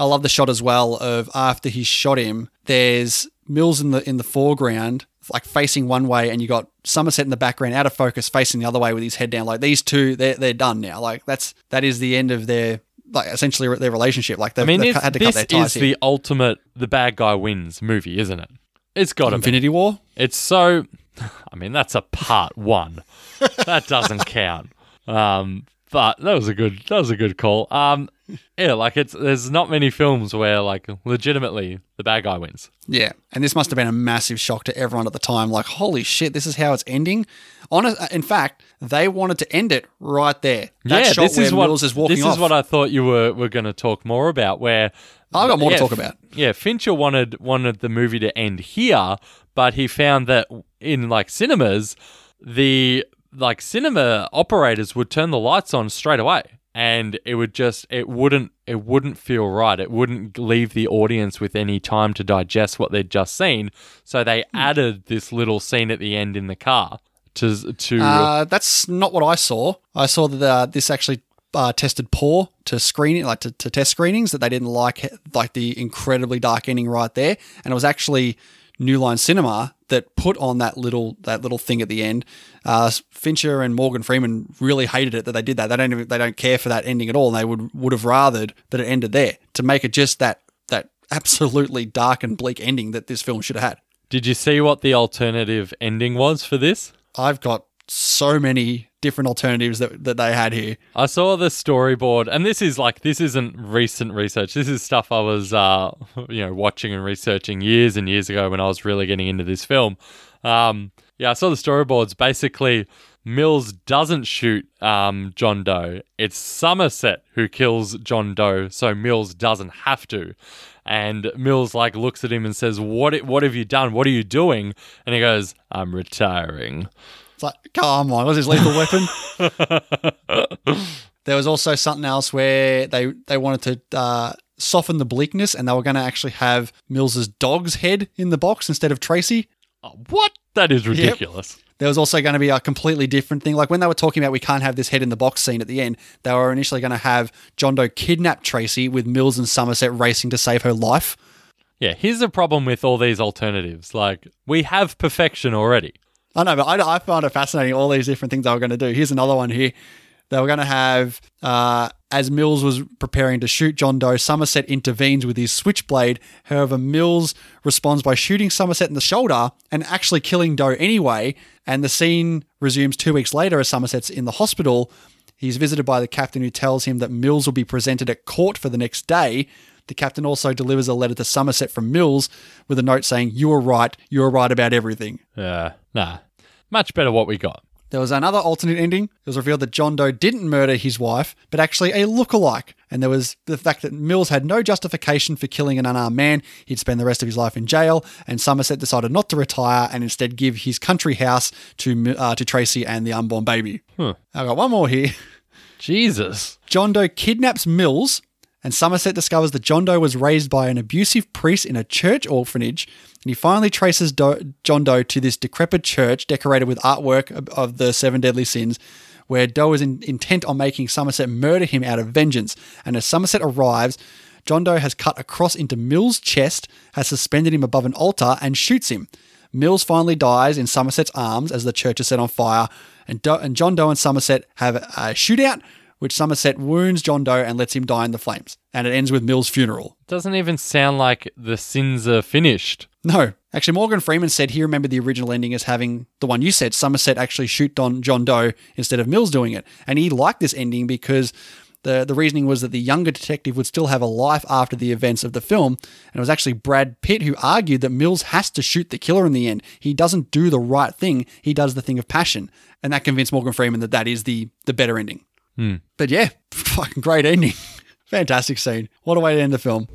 I love the shot as well of after he shot him, there's Mills in the in the foreground, like facing one way, and you got Somerset in the background, out of focus, facing the other way with his head down. Like, these two, they're they're done now. Like, that's that is the end of their like essentially their relationship. Like, they I mean, had to cut their ties. This is here. The ultimate the bad guy wins movie, isn't it? It's got Infinity be. War. It's so. I mean, that's a part one. That doesn't count. Um, but that was a good that was a good call. Um. Yeah, like, it's there's not many films where, like, legitimately the bad guy wins. Yeah, and this must have been a massive shock to everyone at the time. Like, holy shit, this is how it's ending. Honest, in fact, they wanted to end it right there. That yeah, shot this where is what, Mills is walking off. This is what I thought you were, were going to talk more about. Where I got more yeah, to talk about. Yeah, Fincher wanted wanted the movie to end here, but he found that in, like, cinemas, the like cinema operators would turn the lights on straight away. And it would just, it wouldn't, it wouldn't feel right. It wouldn't leave the audience with any time to digest what they'd just seen. So they added this little scene at the end in the car to. to uh, that's not what I saw. I saw that uh, this actually uh, tested poor to screening, like to, to test screenings, that they didn't like, like the incredibly dark ending right there. And it was actually New Line Cinema that put on that little that little thing at the end. Uh, Fincher and Morgan Freeman really hated it that they did that. They don't even, they don't care for that ending at all. And they would would have rathered that it ended there to make it just that that absolutely dark and bleak ending that this film should have had. Did you see what the alternative ending was for this? I've got so many different alternatives that, that they had here. I saw the storyboard, and this is like, this isn't recent research. This is stuff I was, uh, you know, watching and researching years and years ago when I was really getting into this film. Um, yeah, I saw the storyboards. Basically, Mills doesn't shoot um, John Doe. It's Somerset who kills John Doe, so Mills doesn't have to. And Mills like looks at him and says, "What? What have you done? What are you doing?" And he goes, "I'm retiring." It's like, come on, was his lethal weapon? There was also something else where they, they wanted to uh, soften the bleakness, and they were going to actually have Mills's dog's head in the box instead of Tracy. Oh, what? That is ridiculous. Yep. There was also going to be a completely different thing. Like when they were talking about we can't have this head in the box scene at the end, they were initially going to have John Doe kidnap Tracy with Mills and Somerset racing to save her life. Yeah, here's the problem with all these alternatives. Like, we have perfection already. I know, but I, I found it fascinating, all these different things they were going to do. Here's another one here. They were going to have, uh, as Mills was preparing to shoot John Doe, Somerset intervenes with his switchblade. However, Mills responds by shooting Somerset in the shoulder and actually killing Doe anyway. And the scene resumes two weeks later as Somerset's in the hospital. He's visited by the captain who tells him that Mills will be presented at court for the next day. The captain also delivers a letter to Somerset from Mills with a note saying, "You were right. You were right about everything." Yeah. Nah. Much better what we got. There was another alternate ending. It was revealed that John Doe didn't murder his wife, but actually a lookalike. And there was the fact that Mills had no justification for killing an unarmed man. He'd spend the rest of his life in jail, and Somerset decided not to retire and instead give his country house to uh, to Tracy and the unborn baby. Huh. I've got one more here. Jesus. John Doe kidnaps Mills, and Somerset discovers that John Doe was raised by an abusive priest in a church orphanage, and he finally traces Do- John Doe to this decrepit church decorated with artwork of, of the Seven Deadly Sins, where Doe is in- intent on making Somerset murder him out of vengeance. And as Somerset arrives, John Doe has cut a cross into Mills' chest, has suspended him above an altar, and shoots him. Mills finally dies in Somerset's arms as the church is set on fire, and, Do- and John Doe and Somerset have a shootout, which Somerset wounds John Doe and lets him die in the flames. And it ends with Mills' funeral. Doesn't even sound like the sins are finished. No. Actually, Morgan Freeman said he remembered the original ending as having the one you said, Somerset actually shoot Don John Doe instead of Mills doing it. And he liked this ending because the, the reasoning was that the younger detective would still have a life after the events of the film. And it was actually Brad Pitt who argued that Mills has to shoot the killer in the end. He doesn't do the right thing. He does the thing of passion. And that convinced Morgan Freeman that that is the, the better ending. Hmm. But yeah, fucking great ending. Fantastic scene. What a way to end the film.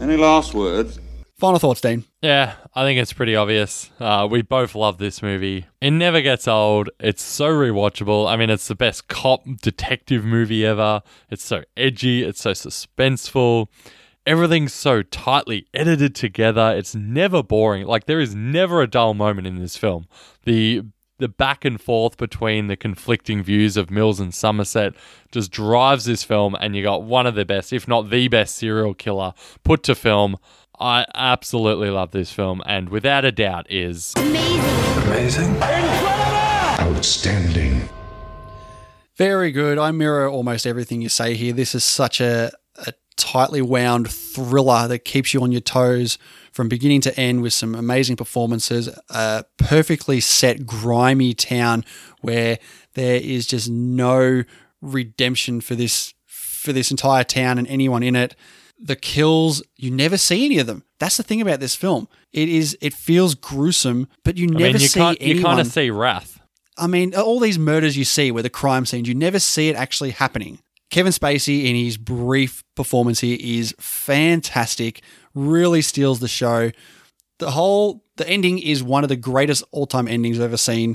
Any last words? Final thoughts, Dean. Yeah, I think it's pretty obvious. Uh, we both love this movie. It never gets old. It's so rewatchable. I mean, it's the best cop detective movie ever. It's so edgy. It's so suspenseful. Everything's so tightly edited together. It's never boring. Like, there is never a dull moment in this film. The... The back and forth between the conflicting views of Mills and Somerset just drives this film, and you got one of the best, if not the best, serial killer put to film. I absolutely love this film, and without a doubt is... Amazing. Amazing. Incredible. Outstanding. Very good. I mirror almost everything you say here. This is such a, a tightly wound thriller that keeps you on your toes from beginning to end, with some amazing performances, a perfectly set, grimy town where there is just no redemption for this for this entire town and anyone in it. The kills, you never see any of them. That's the thing about this film. It is it feels gruesome, but you never I mean, you see anyone. You kind of see wrath. I mean, all these murders you see where the crime scenes, you never see it actually happening. Kevin Spacey in his brief performance here is fantastic. Really steals the show. The whole, the ending is one of the greatest all-time endings I've ever seen.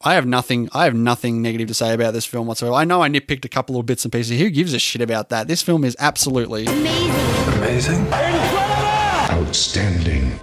I have nothing, I have nothing negative to say about this film whatsoever. I know I nitpicked a couple of bits and pieces. Who gives a shit about that? This film is absolutely amazing. Amazing. Incredible. Outstanding.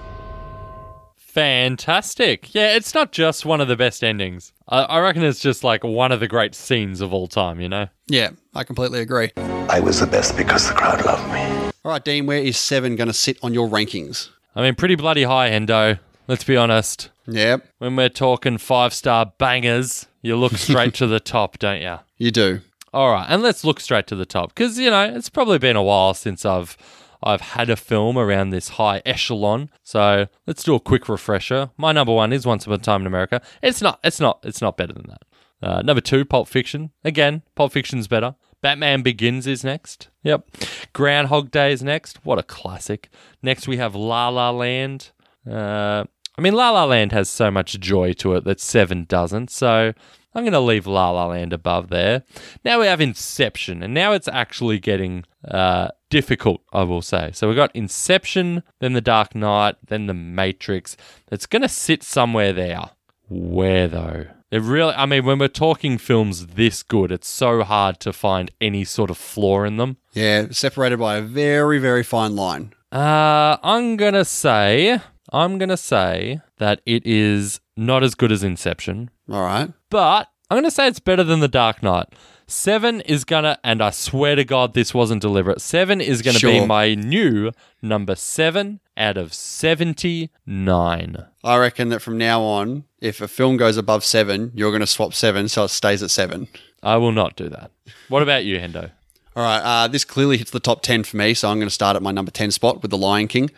Fantastic. Yeah, it's not just one of the best endings. I, I reckon it's just like one of the great scenes of all time, you know? Yeah, I completely agree. I was the best because the crowd loved me. All right, Dean, where is Seven going to sit on your rankings? I mean, pretty bloody high, Hendo. Let's be honest. Yep. When we're talking five-star bangers, you look straight to the top, don't you? You do. All right, and let's look straight to the top because, you know, it's probably been a while since I've I've had a film around this high echelon. So let's do a quick refresher. My number one is Once Upon a Time in America. It's not. It's not. It's not better than that. Uh, number two, Pulp Fiction. Again, Pulp Fiction's better. Batman Begins is next. Yep. Groundhog Day is next. What a classic. Next, we have La La Land. Uh, I mean, La La Land has so much joy to it that Seven doesn't. So I'm going to leave La La Land above there. Now we have Inception. And now it's actually getting uh, difficult, I will say. So we've got Inception, then The Dark Knight, then The Matrix. It's going to sit somewhere there. Where, though? It really, I mean, when we're talking films this good, it's so hard to find any sort of flaw in them. Yeah, separated by a very, very fine line. Uh, I'm going to say, I'm going to say that it is not as good as Inception. All right. But I'm going to say it's better than The Dark Knight. Seven is going to, and I swear to God this wasn't deliberate, Seven is going to sure. be my new number seven out of seventy-nine. I reckon that from now on, if a film goes above seven, you're going to swap seven so it stays at seven. I will not do that. What about you, Hendo? All right, uh, this clearly hits the top ten for me, so I'm going to start at my number ten spot with The Lion King,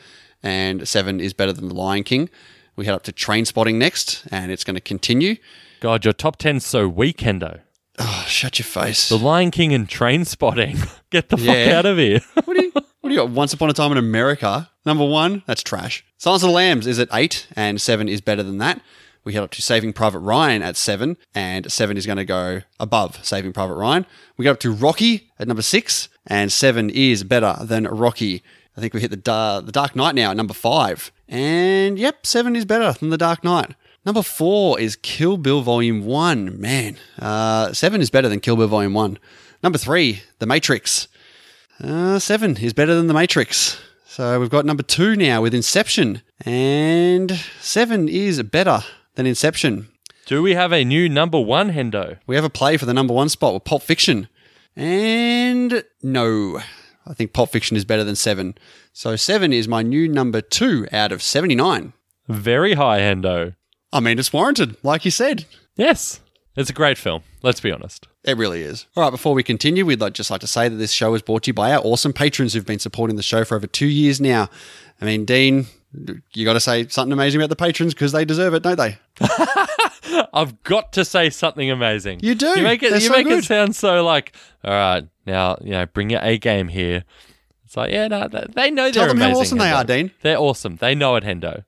and Seven is better than The Lion King. We head up to Trainspotting next, and it's going to continue. God, your top ten's so weak, Hendo. Oh, shut your face. The Lion King and Trainspotting. Get the yeah. fuck out of here. What do you What do you got? Once Upon a Time in America. Number one, that's trash. Silence of the Lambs is at eight, and Seven is better than that. we head up to Saving Private Ryan at seven, and seven is going to go above Saving Private Ryan. We go up to Rocky at number six, and seven is better than Rocky. I think we hit the da- the Dark Knight now at number five. And yep, seven is better than the Dark Knight. Number four is Kill Bill Volume one. Man, uh, seven is better than Kill Bill Volume one. Number three, The Matrix. Uh, seven is better than The Matrix. So we've got number two now with Inception. And seven is better than Inception. Do we have a new number one, Hendo? We have a play for the number one spot with Pulp Fiction. And no, I think Pulp Fiction is better than seven. So seven is my new number two out of seventy-nine. Very high, Hendo. I mean, it's warranted, like you said. Yes. It's a great film, let's be honest. It really is. All right, before we continue, we'd like, just like to say that this show is brought to you by our awesome patrons who've been supporting the show for over two years now. I mean, Dean, you got to say something amazing about the patrons because they deserve it, don't they? I've got to say something amazing. You do. You make it, you so make it sound so like, all right, now, you know, bring your A game here. It's like, yeah, no, they know they're amazing. Tell them amazing, how awesome Hendo. They are, Dean. They're awesome. They know it, Hendo.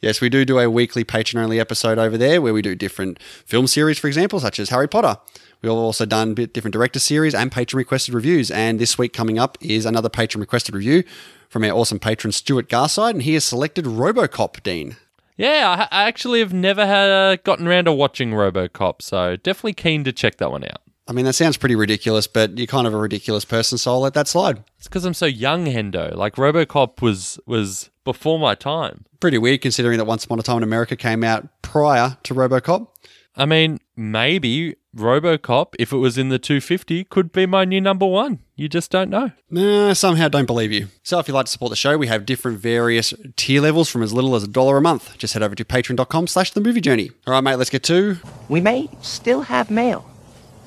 Yes, we do do a weekly patron-only episode over there where we do different film series, for example, such as Harry Potter. We've also done bit different director series and patron-requested reviews. And this week coming up is another patron-requested review from our awesome patron, Stuart Garside, and he has selected RoboCop, Dean. Yeah, I actually have never had, gotten around to watching RoboCop, so definitely keen to check that one out. I mean, that sounds pretty ridiculous, but you're kind of a ridiculous person, so I'll let that slide. It's because I'm so young, Hendo. Like, RoboCop was was before my time. Pretty weird considering that Once Upon a Time in America came out prior to RoboCop. I mean, maybe RoboCop, if it was in the two fifty, could be my new number one. You just don't know. Nah, somehow don't believe you. So if you'd like to support the show, we have different various tier levels from as little as a dollar a month. Just head over to patreon.com slash the movie journey. All right, mate, let's get to... We may still have mail.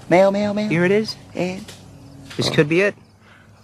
Mail, mail, mail. Here it is. And this oh. could be it.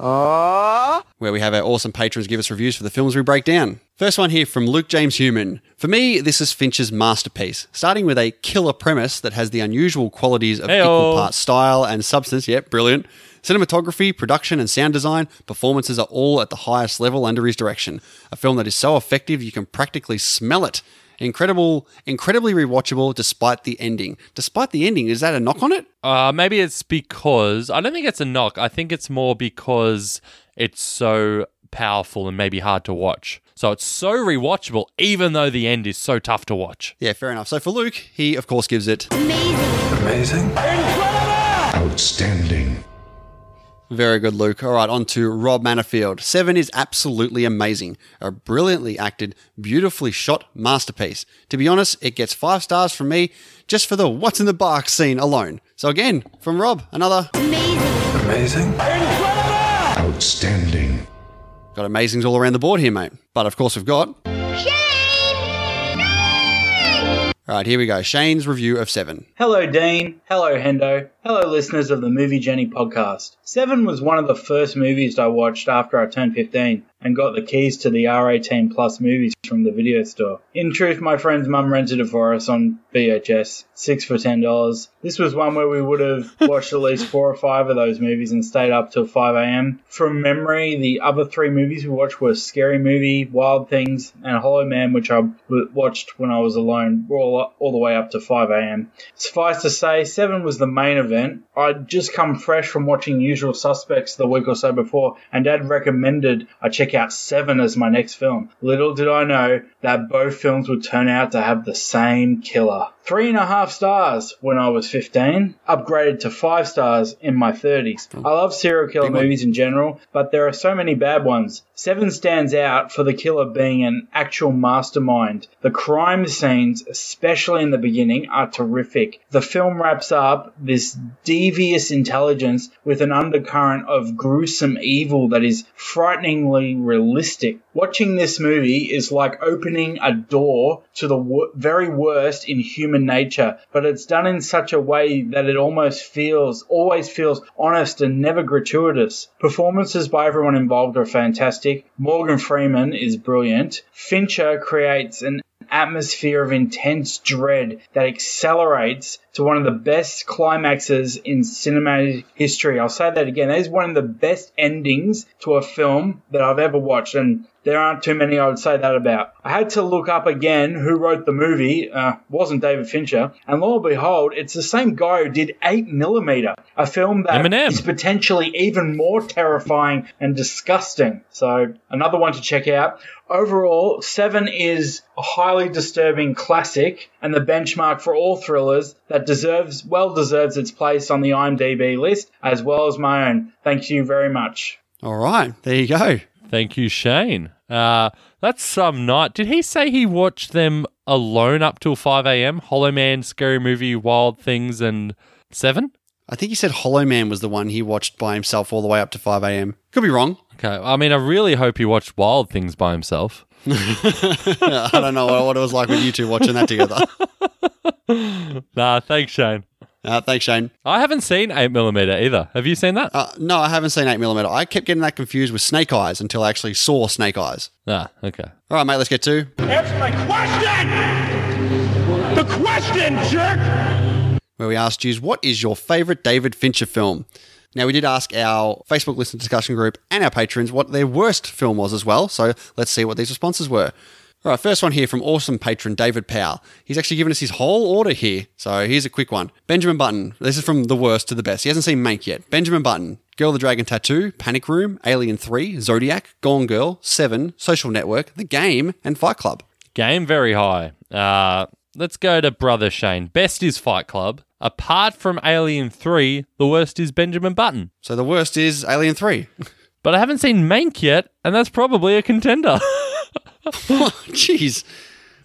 Oh. Where we have our awesome patrons give us reviews for the films we break down. First one here from Luke James Human. For me, this is Fincher's masterpiece, starting with a killer premise that has the unusual qualities of Hey-o. equal parts style and substance. Yep, brilliant. Cinematography, production and sound design, performances are all at the highest level under his direction. A film that is so effective you can practically smell it. Incredible, incredibly rewatchable despite the ending. Despite the ending, is that a knock on it? Uh, maybe it's because... I don't think it's a knock. I think it's more because it's so powerful and maybe hard to watch. So it's so rewatchable, even though the end is so tough to watch. Yeah, fair enough. So for Luke, he, of course, gives it... Amazing. Amazing. Incredible. Outstanding. Very good, Luke. All right, on to Rob Manafield. Seven is absolutely amazing. A brilliantly acted, beautifully shot masterpiece. To be honest, it gets five stars from me just for the what's in the box scene alone. So again, from Rob, another... Amazing. Amazing. Incredible. Outstanding. Got amazings all around the board here, mate. But of course, we've got... All right, here we go. Shane's review of Seven. Hello, Dean. Hello, Hendo. Hello, listeners of the Movie Journey podcast. Seven was one of the first movies I watched after I turned fifteen and got the keys to the R eighteen plus movies from the video store. In truth, my friend's mum rented it for us on V H S, six for ten dollars. This was one where we would have watched at least four or five of those movies and stayed up till five a.m. From memory, the other three movies we watched were Scary Movie, Wild Things, and Hollow Man, which I watched when I was alone, all, all the way up to five a.m. Suffice to say, Seven was the main event. I'd just come fresh from watching Usual Suspects the week or so before, and Dad recommended I check out Seven as my next film. Little did I know that both films would turn out to have the same killer. Three and a half stars when I was fifteen, upgraded to five stars in my thirties. I love serial killer movies in general, but there are so many bad ones. Seven stands out for the killer being an actual mastermind. The crime scenes, especially in the beginning, are terrific. The film wraps up this devious intelligence with an undercurrent of gruesome evil that is frighteningly realistic. Watching this movie is like opening a door to the w- very worst in human nature, but it's done in such a way that it almost feels, always feels honest and never gratuitous. Performances by everyone involved are fantastic. Morgan Freeman is brilliant. Fincher creates an atmosphere of intense dread that accelerates to one of the best climaxes in cinematic history. I'll say that again. That is one of the best endings to a film that I've ever watched, and There aren't too many I would say that about. I had to look up again who wrote the movie. Uh, wasn't David Fincher. And lo and behold, it's the same guy who did eight millimeter, a film that M and M. Is potentially even more terrifying and disgusting. So another one to check out. Overall, Seven is a highly disturbing classic and the benchmark for all thrillers that deserves, well deserves its place on the IMDb list as well as my own. Thank you very much. All right, there you go. Thank you, Shane. Uh, that's some night. Did he say he watched them alone up till five a.m.? Hollow Man, Scary Movie, Wild Things, and Seven? I think he said Hollow Man was the one he watched by himself all the way up to five a.m. Could be wrong. Okay. I mean, I really hope he watched Wild Things by himself. I don't know what it was like with you two watching that together. Nah, thanks, Shane. Uh, thanks, Shane. I haven't seen eight millimeter either. Have you seen that? Uh, no, I haven't seen eight millimeter. I kept getting that confused with Snake Eyes until I actually saw Snake Eyes. Ah, okay. All right, mate, let's get to... Answer my question! The question, jerk! Where we asked you, what is your favourite David Fincher film? Now, we did ask our Facebook listener discussion group and our patrons what their worst film was as well, so let's see what these responses were. All right, first one here from awesome patron David Powell. He's actually given us his whole order here, so here's a quick one. Benjamin Button. This is from the worst to the best. He hasn't seen Mank yet. Benjamin Button. Girl with the Dragon Tattoo, Panic Room, Alien three, Zodiac, Gone Girl, Seven, Social Network, The Game, and Fight Club. Game very high. Uh, let's go to Brother Shane. Best is Fight Club. Apart from Alien three, the worst is Benjamin Button. So the worst is Alien three. But I haven't seen Mank yet, and that's probably a contender. Jeez.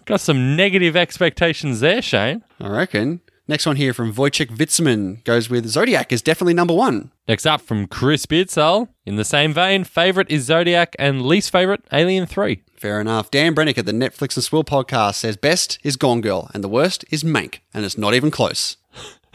Got some negative expectations there, Shane. I reckon. Next one here from Wojciech Witzman goes with Zodiac is definitely number one. Next up from Chris Beardsell. In the same vein, favourite is Zodiac and least favourite, Alien three. Fair enough. Dan Brennick at the Netflix and Swill podcast says best is Gone Girl and the worst is Mank, and it's not even close.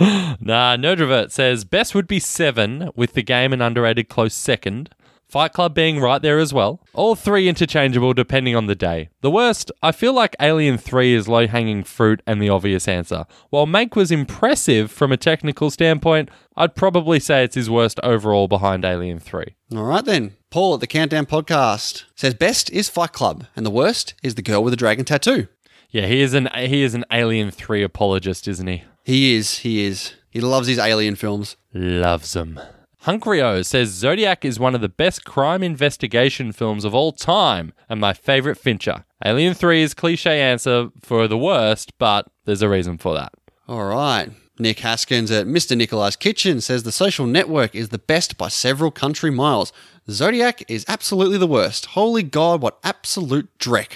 Nah, Nerdrovert says best would be Seven with The Game an underrated close second. Fight Club being right there as well. All three interchangeable depending on the day. The worst, I feel like Alien three is low-hanging fruit and the obvious answer. While Mank was impressive from a technical standpoint, I'd probably say it's his worst overall behind Alien three. All right then. Paul at the Countdown Podcast says best is Fight Club and the worst is The Girl with the Dragon Tattoo. Yeah, he is an he is an Alien three apologist, isn't he? He is, he is. He loves his Alien films. Loves them. Hunkrio says Zodiac is one of the best crime investigation films of all time and my favourite Fincher. Alien three is cliche answer for the worst, but there's a reason for that. All right. Nick Haskins at Mister Nikolai's Kitchen says The Social Network is the best by several country miles. Zodiac is absolutely the worst. Holy God, what absolute dreck.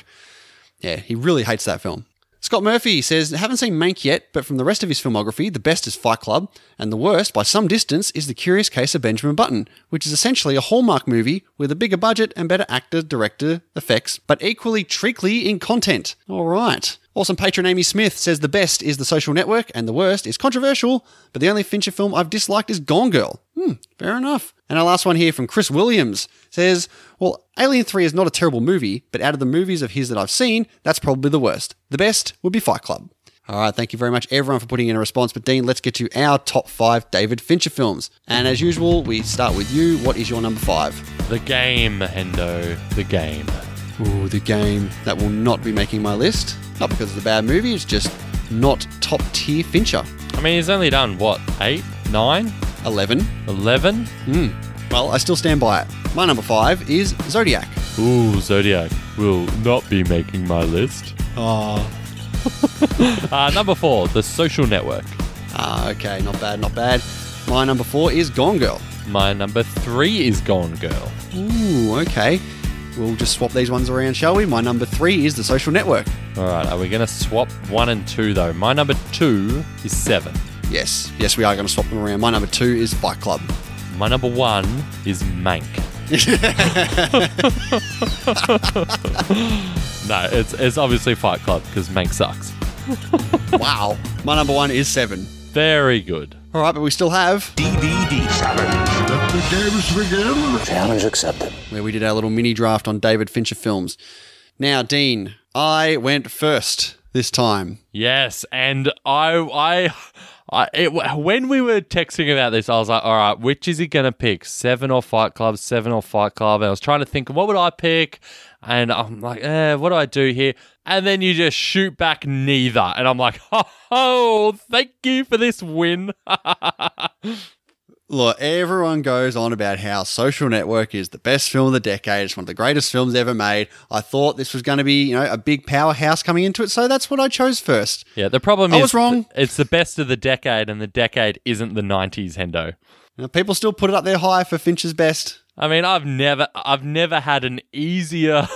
Yeah, he really hates that film. Scott Murphy says, haven't seen Mank yet, but from the rest of his filmography, the best is Fight Club, and the worst, by some distance, is The Curious Case of Benjamin Button, which is essentially a Hallmark movie with a bigger budget and better actor, director, effects, but equally treacly in content. All right. Awesome patron Amy Smith says the best is The Social Network, and the worst is controversial, but the only Fincher film I've disliked is Gone Girl. Hmm, fair enough. And our last one here from Chris Williams says, well, Alien three is not a terrible movie, but out of the movies of his that I've seen, that's probably the worst. The best would be Fight Club. All right, thank you very much, everyone, for putting in a response. But, Dean, let's get to our top five David Fincher films. And as usual, we start with you. What is your number five? The Game, Hendo. The Game. Ooh, The Game. That will not be making my list. Not because it's a bad movie. It's just not top-tier Fincher. I mean, he's only done, what, eight, nine? Eleven. Eleven? Mm. Well, I still stand by it. My number five is Zodiac. Ooh, Zodiac will not be making my list. Oh. uh, number four, The Social Network. Ah, uh, okay, not bad, not bad. My number four is Gone Girl. My number three is Gone Girl. Ooh, okay. We'll just swap these ones around, shall we? My number three is The Social Network. All right, are we going to swap one and two, though? My number two is Seven. Yes, yes, we are going to swap them around. My number two is Fight Club. My number one is Mank. No, it's it's obviously Fight Club because Mank sucks. Wow. My number one is Seven. Very good. All right, but we still have... D V D Challenge. Let the games begin. Challenge accepted. Where we did our little mini draft on David Fincher films. Now, Dean, I went first this time. Yes, and I... I... I it, when we were texting about this, I was like, all right, which is he going to pick? Seven or Fight Club? Seven or Fight Club? And I was trying to think, what would I pick? And I'm like, eh, what do I do here? And then you just shoot back neither. And I'm like, oh, oh thank you for this win. Look, everyone goes on about how Social Network is the best film of the decade. It's one of the greatest films ever made. I thought this was going to be, you know, a big powerhouse coming into it, so that's what I chose first. Yeah, the problem I is was wrong. It's the best of the decade, and the decade isn't the nineties, Hendo. Now, people still put it up there high for Fincher's best. I mean, I've never, I've never had an easier,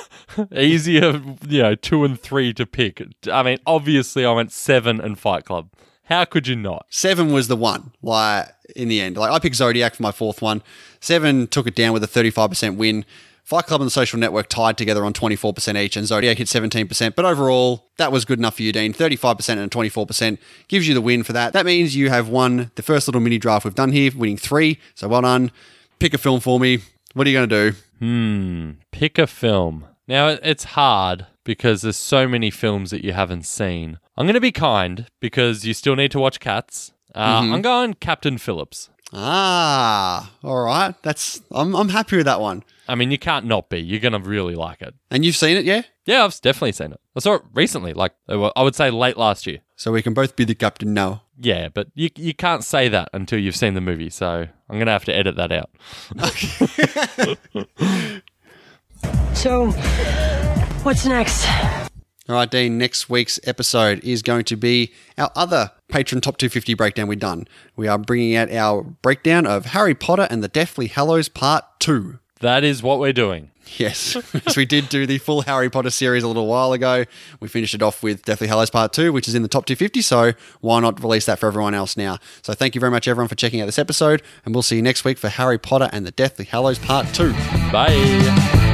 easier, you know, two and three to pick. I mean, obviously, I went Seven and Fight Club. How could you not? Seven was the one, like, in the end. Like, I picked Zodiac for my fourth one. Seven took it down with a thirty-five percent win. Fight Club and The Social Network tied together on twenty-four percent each, and Zodiac hit seventeen percent. But overall, that was good enough for you, Dean. thirty-five percent and twenty-four percent gives you the win for that. That means you have won the first little mini draft we've done here, winning three. So, well done. Pick a film for me. What are you going to do? Hmm. Pick a film. Now, it's hard because there's so many films that you haven't seen. I'm going to be kind because you still need to watch Cats. Uh, mm-hmm. I'm going Captain Phillips. Ah, all right. That's I'm I'm happy with that one. I mean, you can't not be. You're going to really like it. And you've seen it, yeah? Yeah, I've definitely seen it. I saw it recently, like I would say late last year. So we can both be the captain now. Yeah, but you you can't say that until you've seen the movie. So I'm going to have to edit that out. Okay. So, what's next? All right, Dean, next week's episode is going to be our other Patreon Top two fifty breakdown we've done. We are bringing out our breakdown of Harry Potter and the Deathly Hallows Part two. That is what we're doing. Yes. So we did do the full Harry Potter series a little while ago. We finished it off with Deathly Hallows Part two, which is in the Top two fifty, so why not release that for everyone else now? So thank you very much, everyone, for checking out this episode, and we'll see you next week for Harry Potter and the Deathly Hallows Part two. Bye.